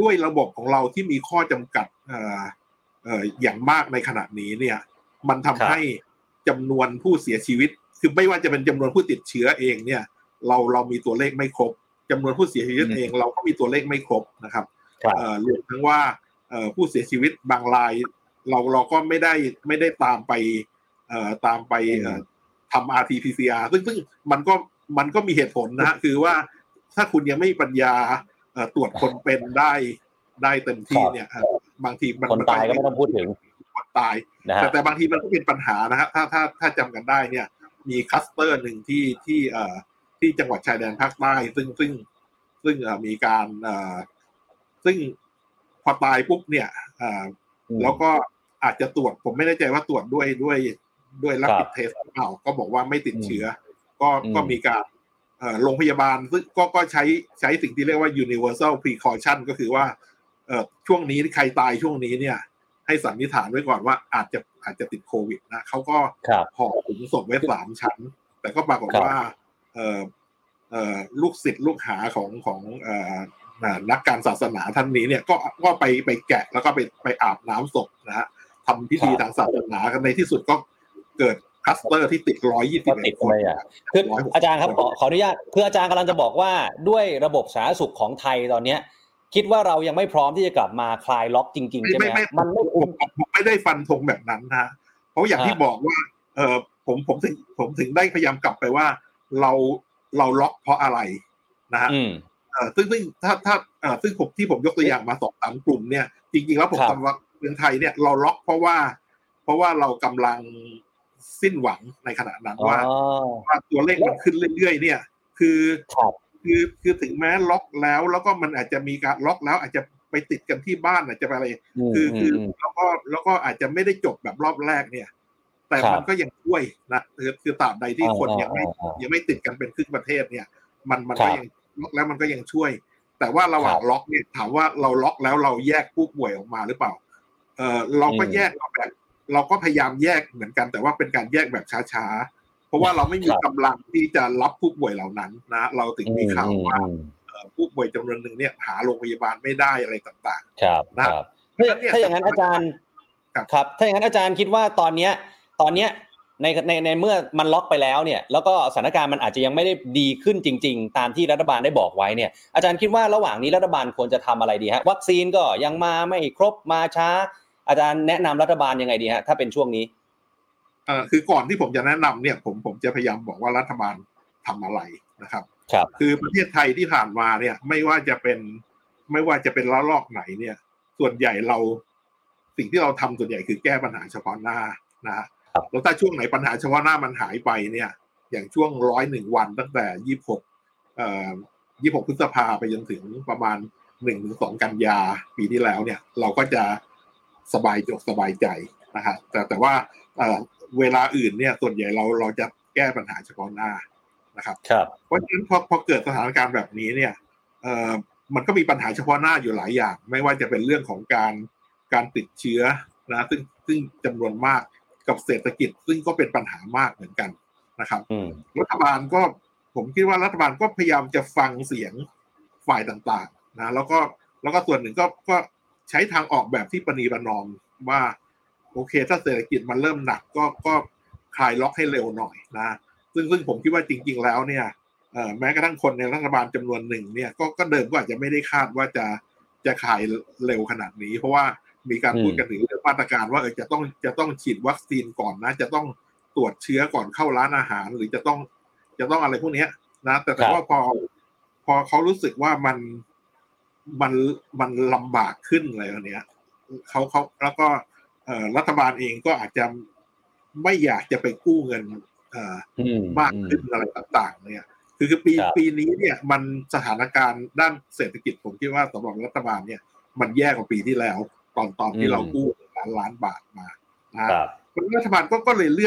ด้วยระบบของเราที่มีข้อจำกัดอย่างมากในขณะนี้เนี่ยมันทำให้จำนวนผู้เสียชีวิตคือไม่ว่าจะเป็นจำนวนผู้ติดเชื้อเองเนี่ยเรามีตัวเลขไม่ครบจำนวนผู้เสียชีวิตเองเราก็มีตัวเลขไม่ครบนะครับรวมทั้งว่าผู้เสียชีวิตบางรายเราก็ไม่ได้ตามไปทำ RT-PCR ซึ่งมันก็มีเหตุผลนะคือว่าถ้าคุณยังไม่มีปัญญาตรวจคนเป็นได้เต็มที่เนี่ยบางทีมันคนตายก็ไม่ต้องพูดถึงคนตายแต่บางทีมันก็เป็นปัญหานะฮะถ้าจำกันได้เนี่ยมีคลัสเตอร์หนึ่งที่จังหวัดชายแดนภาคใต้ซึ่งมีการซึ่งพอตายปุ๊บเนี่ยแล้วก็อาจจะตรวจผมไม่แน่ใจว่าตรวจด้วยรับผิดเทสหรือเปล่าก็บอกว่าไม่ติดเชื้อก็มีการโรงพยาบาลซึ่งก็ใช้สิ่งที่เรียกว่า universal precaution ก็คือว่าช่วงนี้ใครตายช่วงนี้เนี่ยให้สันนิษฐานไว้ก่อนว่าอาจจะติดโควิดนะเขาก็ห่อถุงศพไว้3ชั้นแต่ก็ปรากฏว่าลูกศิษย์ลูกหาของนักการศาสนาท่านนี้เนี่ยก็ไปแกะแล้วก็ไปอาบน้ำศพนะฮะทำพิธีทางศาสนากันในที่สุดก็เกิดคลัสเตอร์ที่ติด121คนคืออาจารย์ครับขออนุญาตคืออาจารย์กำลังจะบอกว่าด้วยระบบสาธารณสุขของไทยตอนนี้คิดว่าเรายังไม่พร้อมที่จะกลับมาคลายล็อกจริงๆใช่ไหมมันไม่ได้ฟันธงแบบนั้นนะเพราะอย่างที่บอกว่าผมถึงได้พยายามกลับไปว่าเราล็อกเพราะอะไรนะฮะซึ่งถ้าซึ่งผมที่ผมยกตัวอย่างมา 2-3 กลุ่มเนี่ยจริงๆแล้วผมทำว่าเมืองไทยเนี่ยเราล็อกเพราะว่าเรากำลังสิ้นหวังในขณะนั้นว่าตัวเลขมันขึ้นเรื่อยๆเนี่ยคือถึงแม้ล็อกแล้วก็มันอาจจะมีการล็อกแล้วอาจจะไปติดกันที่บ้านอาจจะไปอะไรคือแล้วก็อาจจะไม่ได้จบแบบรอบแรกเนี่ยแต่มันก็ยังช่วยนะคือตราบใดที่คนยังไม่ติดกันเป็นครึ่งประเทศเนี่ยมันก็ยังล็อกแล้วมันก็ยังช่วยแต่ว่าระหว่างล็อกเนี่ยถามว่าเราล็อกแล้วเราแยกผู้ป่วยออกมาหรือเปล่าเราก็แยกแบบเราก็พยายามแยกเหมือนกันแต่ว่าเป็นการแยกแบบช้าๆเพราะว่าเราไม่มีกำลังที่จะรับผู้ป่วยเหล่านั้นนะเราถึงมีข่าวว่าผู้ป่วยจำนวนนึงเนี่ยหาโรงพยาบาลไม่ได้อะไรต่างๆนะครับถ้าอย่างนั้นอาจารย์ครับถ้าอย่างนั้นอาจารย์คิดว่าตอนเนี้ยในเมื่อมันล็อกไปแล้วเนี่ยแล้วก็สถานการณ์มันอาจจะยังไม่ได้ดีขึ้นจริงๆตามที่รัฐบาลได้บอกไว้เนี่ยอาจารย์คิดว่าระหว่างนี้รัฐบาลควรจะทำอะไรดีฮะวัคซีนก็ยังมาไม่ครบมาช้าอาจารย์แนะนำรัฐบาลยังไงดีฮะถ้าเป็นช่วงนี้คือก่อนที่ผมจะแนะนำเนี่ยผมจะพยายามบอกว่ารัฐบาลทำอะไรนะครับคือประเทศไทยที่ผ่านมาเนี่ยไม่ว่าจะเป็นระลอกไหนเนี่ยส่วนใหญ่เราสิ่งที่เราทำส่วนใหญ่คือแก้ปัญหาเฉพาะหน้านะฮะแล้วถ้าช่วงไหนปัญหาเฉพาะหน้ามันหายไปเนี่ยอย่างช่วง101วันตั้งแต่26พฤษภาคมไปจนถึงประมาณ 1-2 กันยาปีที่แล้วเนี่ยเราก็จะสบายจบสบายใจนะฮะแต่ว่าเวลาอื่นเนี่ยส่วนใหญ่เราจะแก้ปัญหาเฉพาะหน้านะครับเพราะฉะนั้นพอเกิดสถานการณ์แบบนี้เนี่ยมันก็มีปัญหาเฉพาะหน้าอยู่หลายอย่างไม่ว่าจะเป็นเรื่องของการติดเชื้อนะซึ่งจำนวนมากกับเศรษฐกิจซึ่งก็เป็นปัญหามากเหมือนกันนะครับรัฐบาลก็ผมคิดว่ารัฐบาลก็พยายามจะฟังเสียงฝ่ายต่างๆนะแล้วก็ส่วนหนึ่งก็ใช้ทางออกแบบที่ประนีประนอมว่าโอเคถ้าเศรษฐกิจมันเริ่มหนักก็คลายล็อกให้เร็วหน่อยนะซึ่งผมคิดว่าจริงๆแล้วเนี่ยแม้กระทั่งคนในรัฐบาลจำนวนหนึ่งเนี่ยก็เดิมก็อาจจะไม่ได้คาดว่าจะคลายเร็วขนาดนี้เพราะว่ามีการพูดกันถึงเรื่องมาตรการว่าจะต้องฉีดวัคซีนก่อนนะจะต้องตรวจเชื้อก่อนเข้าร้านอาหารหรือจะต้องอะไรพวกนี้ นะแต่ว่าพอเขารู้สึกว่ามันลำบากขึ้นอะไรอย่างเงี้ยเขาแล้วก็รัฐบาลเองก็อาจจะไม่อยากจะไปกู้เงินมากขึ้นอะไรต่างๆเนี่ยคือปีนี้เนี่ยมันสถานการณ์ด้านเศรษฐกิจผมคิดว่าสำหรับรัฐบาลเนี่ยมันแย่กว่าปีที่แล้วตอนที่เรากู้ล้านบาทมานะครับรัฐบาลก็เลยเ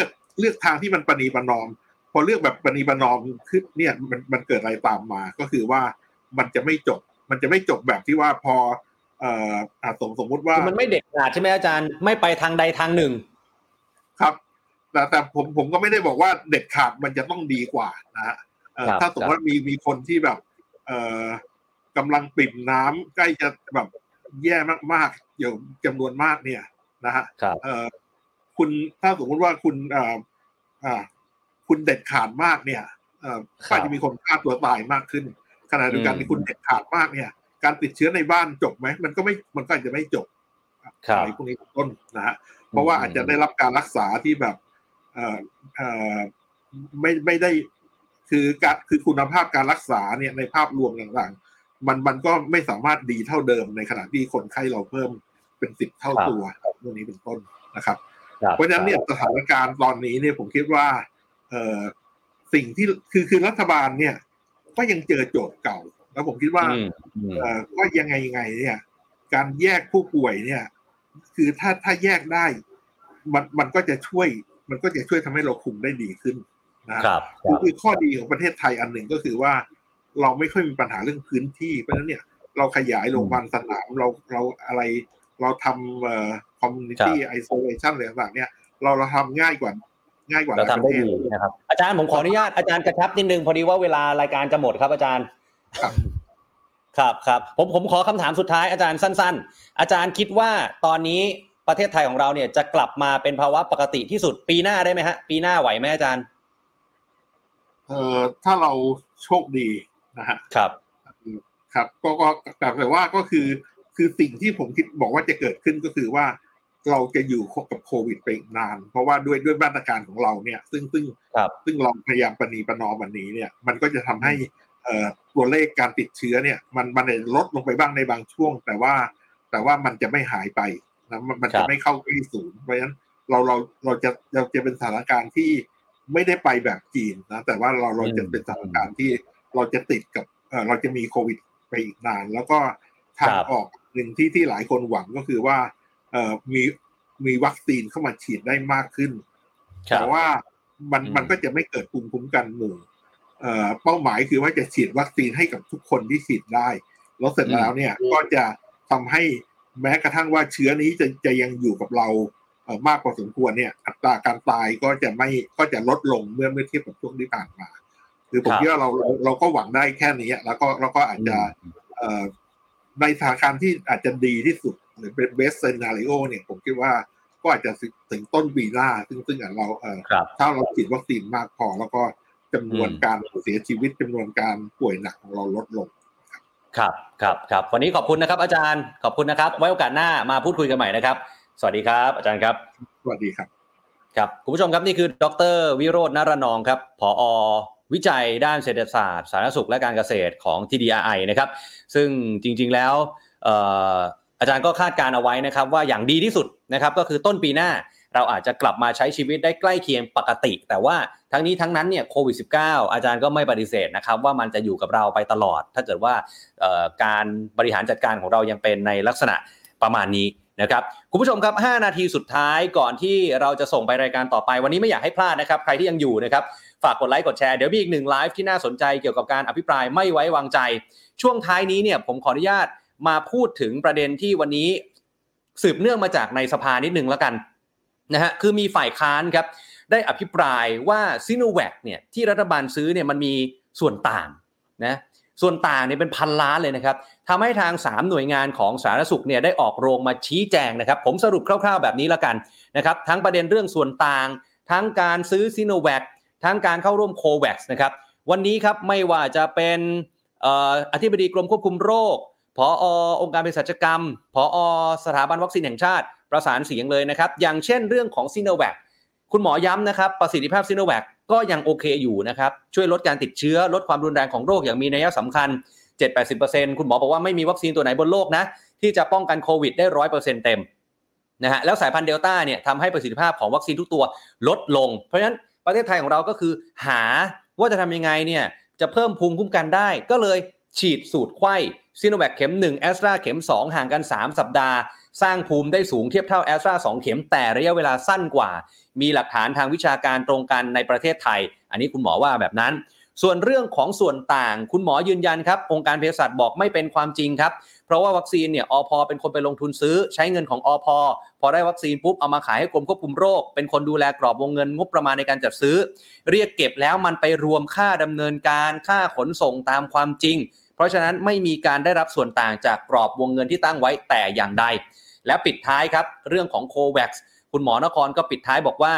ลือกทางที่มันประนีประนอมพอเลือกแบบประนีประนอมคือเนี่ยมันเกิดอะไรตามมาก็คือว่ามันจะไม่จบแบบที่ว่าพอสมมุติว่ามันไม่เด็ดขาดใช่ไหมอาจารย์ไม่ไปทางใดทางหนึ่งครับแต่ผมก็ไม่ได้บอกว่าเด็ดขาดมันจะต้องดีกว่านะฮะถ้าสมมติว่ามีคนที่แบบกำลังปริ่มน้ำใกล้จะแบบแย่มากๆอยู่จำนวนมากเนี่ยนะฮะคุณถ้าสมมติว่าคุณเด็ดขาดมากเนี่ยก็จะมีคนฆ่าตัวตายมากขึ้นขณะเดียวกันที่คุณเด็ดขาดมากเนี่ยการติดเชื้อในบ้านจบไหมมันก็อาจจะไม่จบอะไรพวกนี้ต้นนะฮะเพราะว่าอาจจะได้รับการรักษาที่แบบไม่ได้คือคุณภาพการรักษาเนี่ยในภาพรวมต่างๆมันก็ไม่สามารถดีเท่าเดิมในขณะที่คนไข้เราเพิ่มเป็น10เท่าตัวเรื่องนี้เป็นต้นนะครับเพราะฉะนั้นเนี่ยสถานการณ์ตอนนี้เนี่ยผมคิดว่าสิ่งที่คือรัฐบาลเนี่ยก็ยังเจอโจทย์เก่าแล้วผมคิดว่าก็ยังไงเนี่ยการแยกผู้ป่วยเนี่ยคือถ้าแยกได้มันก็จะช่วยทำให้เราคุมได้ดีขึ้นนะครับคือข้อดีของประเทศไทยอันหนึ่งก็คือว่าเราไม่ค่อยมีปัญหาเรื่องพื้นที่เพราะฉะนั้นเนี่ยเราขยายโรงพยาบาลสนามเราอะไรเราทำcommunity isolation อะไรต่างๆเนี่ยเราทำง่ายกว่าเราทำได้ดีนะครับอาจารย์ผมขออนุญาตอาจารย์กระชับนิดนึงพอดีว่าเวลารายการจะหมดครับอาจารย์ครับผมขอคำถามสุดท้ายอาจารย์สั้นๆอาจารย์คิดว่าตอนนี้ประเทศไทยของเราเนี่ยจะกลับมาเป็นภาวะปกติที่สุดปีหน้าได้ไหมฮะปีหน้าไหวไหมอาจารย์ถ้าเราโชคดีนะฮะครับก็แต่ว่าก็คือสิ่งที่ผมคิดบอกว่าจะเกิดขึ้นก็คือว่าเราจะอยู่กับโควิดไปอีกนานเพราะว่าด้วยมาตรการของเราเนี่ยซึ่งเราพยายามประนีประนอมวันนี้เนี่ยมันก็จะทำให้ตัวเลขการติดเชื้อเนี่ยมันลดลงไปบ้างในบางช่วงแต่ว่ามันจะไม่หายไปนะมันจะไม่เข้าใกล้ศูนย์เพราะฉะนั้นเราจะเป็นสถานการณ์ที่ไม่ได้ไปแบบจีนนะแต่ว่าเราจะเป็นสถานการณ์ที่เราจะติดกับเราจะมีโควิดไปอีกนานแล้วก็ทางออกหนึ่งที่หลายคนหวังก็คือว่ามีวัคซีนเข้ามาฉีดได้มากขึ้นแต่ว่ามันก็จะไม่เกิดภูมิคุ้มกันหมู่เป้าหมายคือว่าจะฉีดวัคซีนให้กับทุกคนที่ฉีดได้แล้วเสร็จแล้วเนี่ยก็จะทำให้แม้กระทั่งว่าเชื้อนี้จะยังอยู่กับเรามากพอสมควรเนี่ยอัตราการตายก็จะลดลงเมื่อเทียบกับช่วงที่ผ่านมาคือผมคิดว่าเราก็หวังได้แค่นี้แล้วก็อาจจะในสถานการณ์ที่อาจจะดีที่สุดหรือเป็น best scenario เนี่ยผมคิดว่าก็อาจจะถึงต้นปีหน้าซึ่งเราถ้าเราฉีดวัคซีนมากพอแล้วก็จำนวนการเสียชีวิตจำนวนการป่วยหนักของเราลดลงครับวันนี้ขอบคุณนะครับอาจารย์ขอบคุณนะครับไว้โอกาสหน้ามาพูดคุยกันใหม่นะครับสวัสดีครับอาจารย์ครับสวัสดีครับครับคุณผู้ชมครับนี่คือดร.วิโรจน์ นรนองครับผอ.วิจัยด้านเศรษฐศาสตร์สาธารณสุขและการเกษตรของ TDRI นะครับซึ่งจริงๆแล้วอาจารย์ก็คาดการเอาไว้นะครับว่าอย่างดีที่สุดนะครับก็คือต้นปีหน้าเราอาจจะกลับมาใช้ชีวิตได้ใกล้เคียงปกติแต่ว่าทั้งนี้ทั้งนั้นเนี่ยโควิด-19 อาจารย์ก็ไม่ปฏิเสธนะครับว่ามันจะอยู่กับเราไปตลอดถ้าเกิดว่าการบริหารจัดการของเรายังเป็นในลักษณะประมาณนี้นะครับคุณผู้ชมครับ5นาทีสุดท้ายก่อนที่เราจะส่งไปรายการต่อไปวันนี้ไม่อยากให้พลาดนะครับใครที่ยังอยู่นะครับฝากกดไลค์กดแชร์เดี๋ยวมีอีก1ไลฟ์ที่น่าสนใจเกี่ยวกับการอภิปรายไม่ไว้วางใจช่วงท้ายนี้เนี่ยผมขออนุญาตมาพูดถึงประเด็นที่วันนี้สืบเนื่องมาจากในสภานิดนึงแล้วกันนะฮะคือมีฝ่ายค้านครับได้อภิปรายว่าซิโนแวคเนี่ยที่รัฐบาลซื้อเนี่ยมันมีส่วนต่างนะส่วนต่างเนี่ยเป็นพันล้านเลยนะครับทำให้ทาง3หน่วยงานของสาธารณสุขเนี่ยได้ออกโรงมาชี้แจงนะครับผมสรุปคร่าวๆแบบนี้ละกันนะครับทั้งประเด็นเรื่องส่วนต่างทั้งการซื้อซิโนแวคทั้งการเข้าร่วมโควัคซ์นะครับวันนี้ครับไม่ว่าจะเป็นอธิบดีกรมควบคุมโรคผอ.องค์การเภสัชกรรมผอ.สถาบันวัคซีนแห่งชาติประสานเสียงเลยนะครับอย่างเช่นเรื่องของซิโนแวค คุณหมอย้ำนะครับประสิทธิภาพซิโนแวคก็ยังโอเคอยู่นะครับช่วยลดการติดเชื้อลดความรุนแรงของโรคอย่างมีนัยสำคัญ 70-80% คุณหมอบอกว่าไม่มีวัคซีนตัวไหนบนโลกนะที่จะป้องกันโควิดได้ 100% เต็มนะฮะแล้วสายพันธุ์เดลต้าเนี่ยทำให้ประสิทธิภาพของวัคซีนทุกตัวลดลงเพราะฉะนั้นประเทศไทยของเราก็คือหาว่าจะทำยังไงเนี่ยจะเพิ่มภูมิคุ้มกันได้ก็เลยฉีดสูตรไข้ซิโนแวคเข็ม1แอสตราเข็ม2ห่างกัน3สัปดาห์สร้างภูมิได้สูงเทียบเท่าแอสตรา2เข็มแต่ระยะเวลาสั้นกว่ามีหลักฐานทางวิชาการตรงกันในประเทศไทยอันนี้คุณหมอว่าแบบนั้นส่วนเรื่องของส่วนต่างคุณหมอยืนยันครับองค์การเภสัชบอกไม่เป็นความจริงครับเพราะว่าวัคซีนเนี่ยอพ.เป็นคนไปลงทุนซื้อใช้เงินของอพ.พอได้วัคซีนปุ๊บเอามาขายให้กรมควบคุมโรคเป็นคนดูแลกรอบวงเงินงบประมาณในการจัดซื้อเรียกเก็บแล้วมันไปรวมค่าดำเนินการค่าขนส่งตามความจริงเพราะฉะนั้นไม่มีการได้รับส่วนต่างจากกรอบวงเงินที่ตั้งไว้แต่อย่างใดและปิดท้ายครับเรื่องของ Covax คุณหมอนครก็ปิดท้ายบอกว่า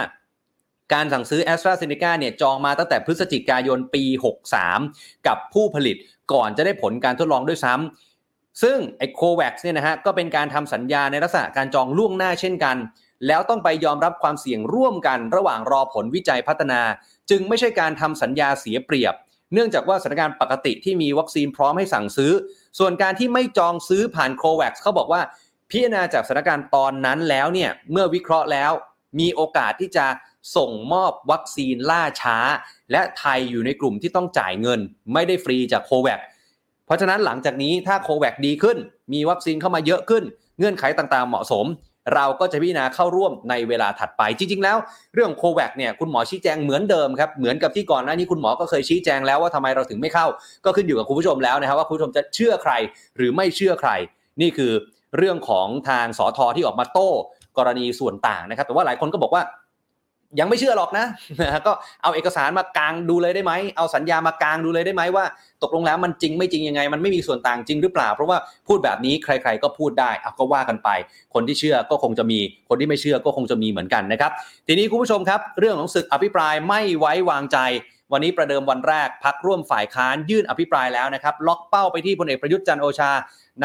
การสั่งซื้อ Astrazeneca เนี่ยจองมาตั้งแต่พฤศจิกายนปี63กับผู้ผลิตก่อนจะได้ผลการทดลองด้วยซ้ำซึ่งไอ้ Covax เนี่ยนะฮะก็เป็นการทำสัญญาในลักษณะการจองล่วงหน้าเช่นกันแล้วต้องไปยอมรับความเสี่ยงร่วมกันระหว่างรอผลวิจัยพัฒนาจึงไม่ใช่การทำสัญญาเสียเปรียบเนื่องจากว่าสถานการณ์ปกติที่มีวัคซีนพร้อมให้สั่งซื้อส่วนการที่ไม่จองซื้อผ่าน Covax เขาบอกว่าพิจารณาจากสถานการณ์ตอนนั้นแล้วเนี่ยเมื่อวิเคราะห์แล้วมีโอกาสที่จะส่งมอบวัคซีนล่าช้าและไทยอยู่ในกลุ่มที่ต้องจ่ายเงินไม่ได้ฟรีจากโคแวคเพราะฉะนั้นหลังจากนี้ถ้าโคแวคดีขึ้นมีวัคซีนเข้ามาเยอะขึ้นเงื่อนไขต่างๆเหมาะสมเราก็จะพิจารณาเข้าร่วมในเวลาถัดไปจริงๆแล้วเรื่องโคแวคเนี่ยคุณหมอชี้แจงเหมือนเดิมครับเหมือนกับที่ก่อนหน้านี้คุณหมอก็เคยชี้แจงแล้วว่าทำไมเราถึงไม่เข้าก็ขึ้นอยู่กับคุณผู้ชมแล้วนะครับว่าคุณผู้ชมจะเชื่อใครหรือไม่เชื่อใครนี่คือเรื่องของทางสท.ที่ออกมาโต้กรณีส่วนต่างนะครับแต่ว่าหลายคนก็บอกว่ายังไม่เชื่อหรอกนะก็เอาเอกสารมากางดูเลยได้ไหมเอาสัญญามากางดูเลยได้ไหมว่าตกลงแล้วมันจริงไม่จริงยังไงมันไม่มีส่วนต่างจริงหรือเปล่าเพราะว่าพูดแบบนี้ใครๆก็พูดได้เอาก็ว่ากันไปคนที่เชื่อก็คงจะมีคนที่ไม่เชื่อก็คงจะมีเหมือนกันนะครับทีนี้คุณผู้ชมครับเรื่องของศึกอภิปรายไม่ไว้วางใจวันนี้ประเดิมวันแรกพรรคร่วมฝ่ายค้านยื่นอภิปรายแล้วนะครับล็อกเป้าไปที่พลเอกประยุทธ์จันทร์โอชา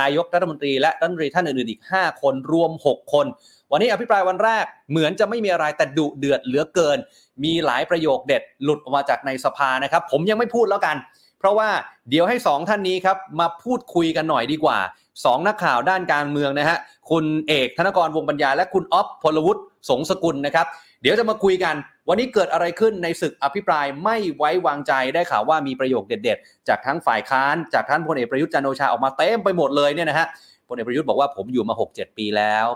นายกรัฐมนตรีและรัฐมนตรีท่านอื่นๆอีก5คนรวม6คนวันนี้อภิปรายวันแรกเหมือนจะไม่มีอะไรแต่ดุเดือดเหลือเกินมีหลายประโยคเด็ดหลุดออกมาจากในสภานะครับผมยังไม่พูดแล้วกันเพราะว่าเดี๋ยวให้2ท่านนี้ครับมาพูดคุยกันหน่อยดีกว่า2นักข่าวด้านการเมืองนะฮะคุณเอกธนกรวงปัญญาและคุณอ๊อฟพลวุฒิสงสกุลนะครับเดี๋ยวจะมาคุยกันวันนี้เกิดอะไรขึ้นในศึกอภิปรายไม่ไว้วางใจได้ข่าวว่ามีประโยคเด็ดๆจากทั้งฝ่ายค้านจากท่านพลเอกประยุทธ์จันทร์โอชาออกมาเต็มไปหมดเลยเนี่ยนะฮะพลเอกประยุทธ์บอกว่าผมอยู่มา 6-7 ปีแล้ว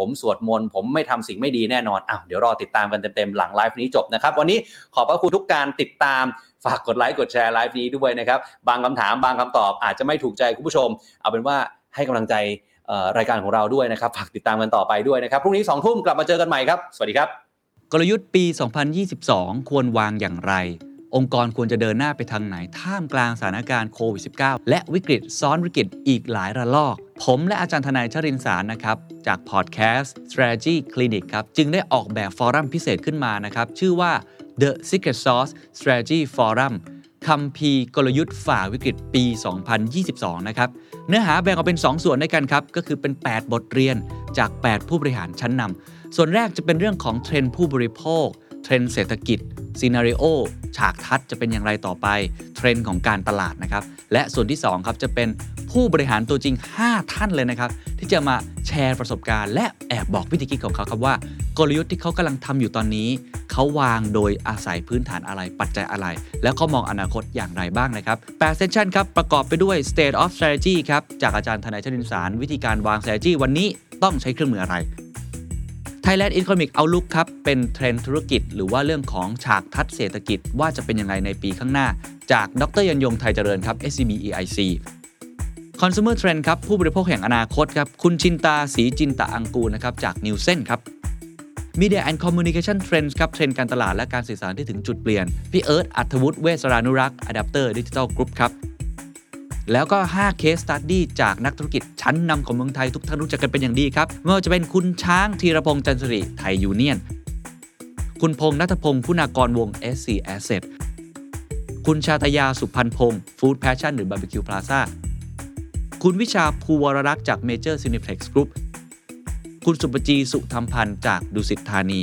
ผมสวดมนต์ผมไม่ทำสิ่งไม่ดีแน่นอนอ้าวเดี๋ยวรอติดตามกันเต็มๆหลังไลฟ์นี้จบนะครับวันนี้ขอบพระคุณทุกการติดตามฝากกดไลค์กดแชร์ไลฟ์นี้ด้วยนะครับบางคำถามบางคำตอบอาจจะไม่ถูกใจคุณผู้ชมเอาเป็นว่าให้กำลังใจรายการของเราด้วยนะครับฝากติดตามกันต่อไปด้วยนะครับพรุ่งนี้ 20:00 นกลับมาเจอกันใหม่ครับสวัสดีครับกลยุทธ์ปี2022ควรวางอย่างไรองค์กรควรจะเดินหน้าไปทางไหนท่ามกลางสถานการณ์โควิด -19 และวิกฤตซ้อนวิกฤตอีกหลายระลอกผมและอาจารย์ทนายชรินทร์สารนะครับจากพอดแคสต์ Strategy Clinic ครับจึงได้ออกแบบฟอรัมพิเศษขึ้นมานะครับชื่อว่า The Secret Sauce Strategy Forum คัมภีร์กลยุทธ์ฝ่าวิกฤตปี2022นะครับเนื้อหาแบ่งออกเป็น2ส่วนด้วยกันครับก็คือเป็น8บทเรียนจาก8ผู้บริหารชั้นนำส่วนแรกจะเป็นเรื่องของเทรนด์ผู้บริโภคเทรนด์เศรษฐกิจซีนาริโอฉากทัศน์จะเป็นอย่างไรต่อไปเทรนด์ของการตลาดนะครับและส่วนที่2ครับจะเป็นผู้บริหารตัวจริง5ท่านเลยนะครับที่จะมาแชร์ประสบการณ์และแอบบอกวิธีคิดของเขาครับว่ากลยุทธ์ที่เขากำลังทำอยู่ตอนนี้เขาวางโดยอาศัยพื้นฐานอะไรปัจจัยอะไรแล้วก็มองอนาคตอย่างไรบ้างนะครับ8เซสชั่นครับประกอบไปด้วย State of Strategy ครับจากอาจารย์ธนายชรินทร์สารวิธีการวาง Strategy วันนี้ต้องใช้เครื่องมืออะไรThailand Economic Outlook ครับเป็นเทรนด์ธุรกิจหรือว่าเรื่องของฉากทัศน์เศรษฐกิจว่าจะเป็นยังไงในปีข้างหน้าจากดร.ยันยงไทยเจริญครับ SCB EIC Consumer Trend ครับผู้บริโภคแห่งอนาคตครับคุณชินตาศรีจินตะอังกูลนะครับจาก Nielsen ครับ Media and Communication Trends ครับเทรนด์การตลาดและการสื่อสารที่ถึงจุดเปลี่ยนพี่เอิร์ธอัธวุฒิเวสรานุรักษ์ Adapter Digital Group ครับแล้วก็5 case study จากนักธุรกิจชั้นนำของเมืองไทยทุกท่านรู้จักกันเป็นอย่างดีครับไม่ว่าจะเป็นคุณช้างธีรพงษ์จันทร์สิริไทยยูเนียนคุณพงษ์ณัฐพงษ์คุณากรวง SC Asset คุณชาตยาสุพรรณพงษ์ Food Passion หรือ BBQ Plaza คุณวิชาภูวรรักษ์จาก Major Cineplex Group คุณสุปจีสุธรรมพันธ์จากดุสิตธานี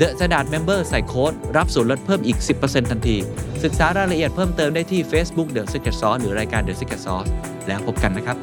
The Standard Member ใส่โค้ดรับส่วนลดเพิ่มอีก 10% ทันทีศึกษารายละเอียดเพิ่มเติมได้ที่ Facebook The Secret Sauce หรือรายการ The Secret Sauce แล้วพบกันนะครับ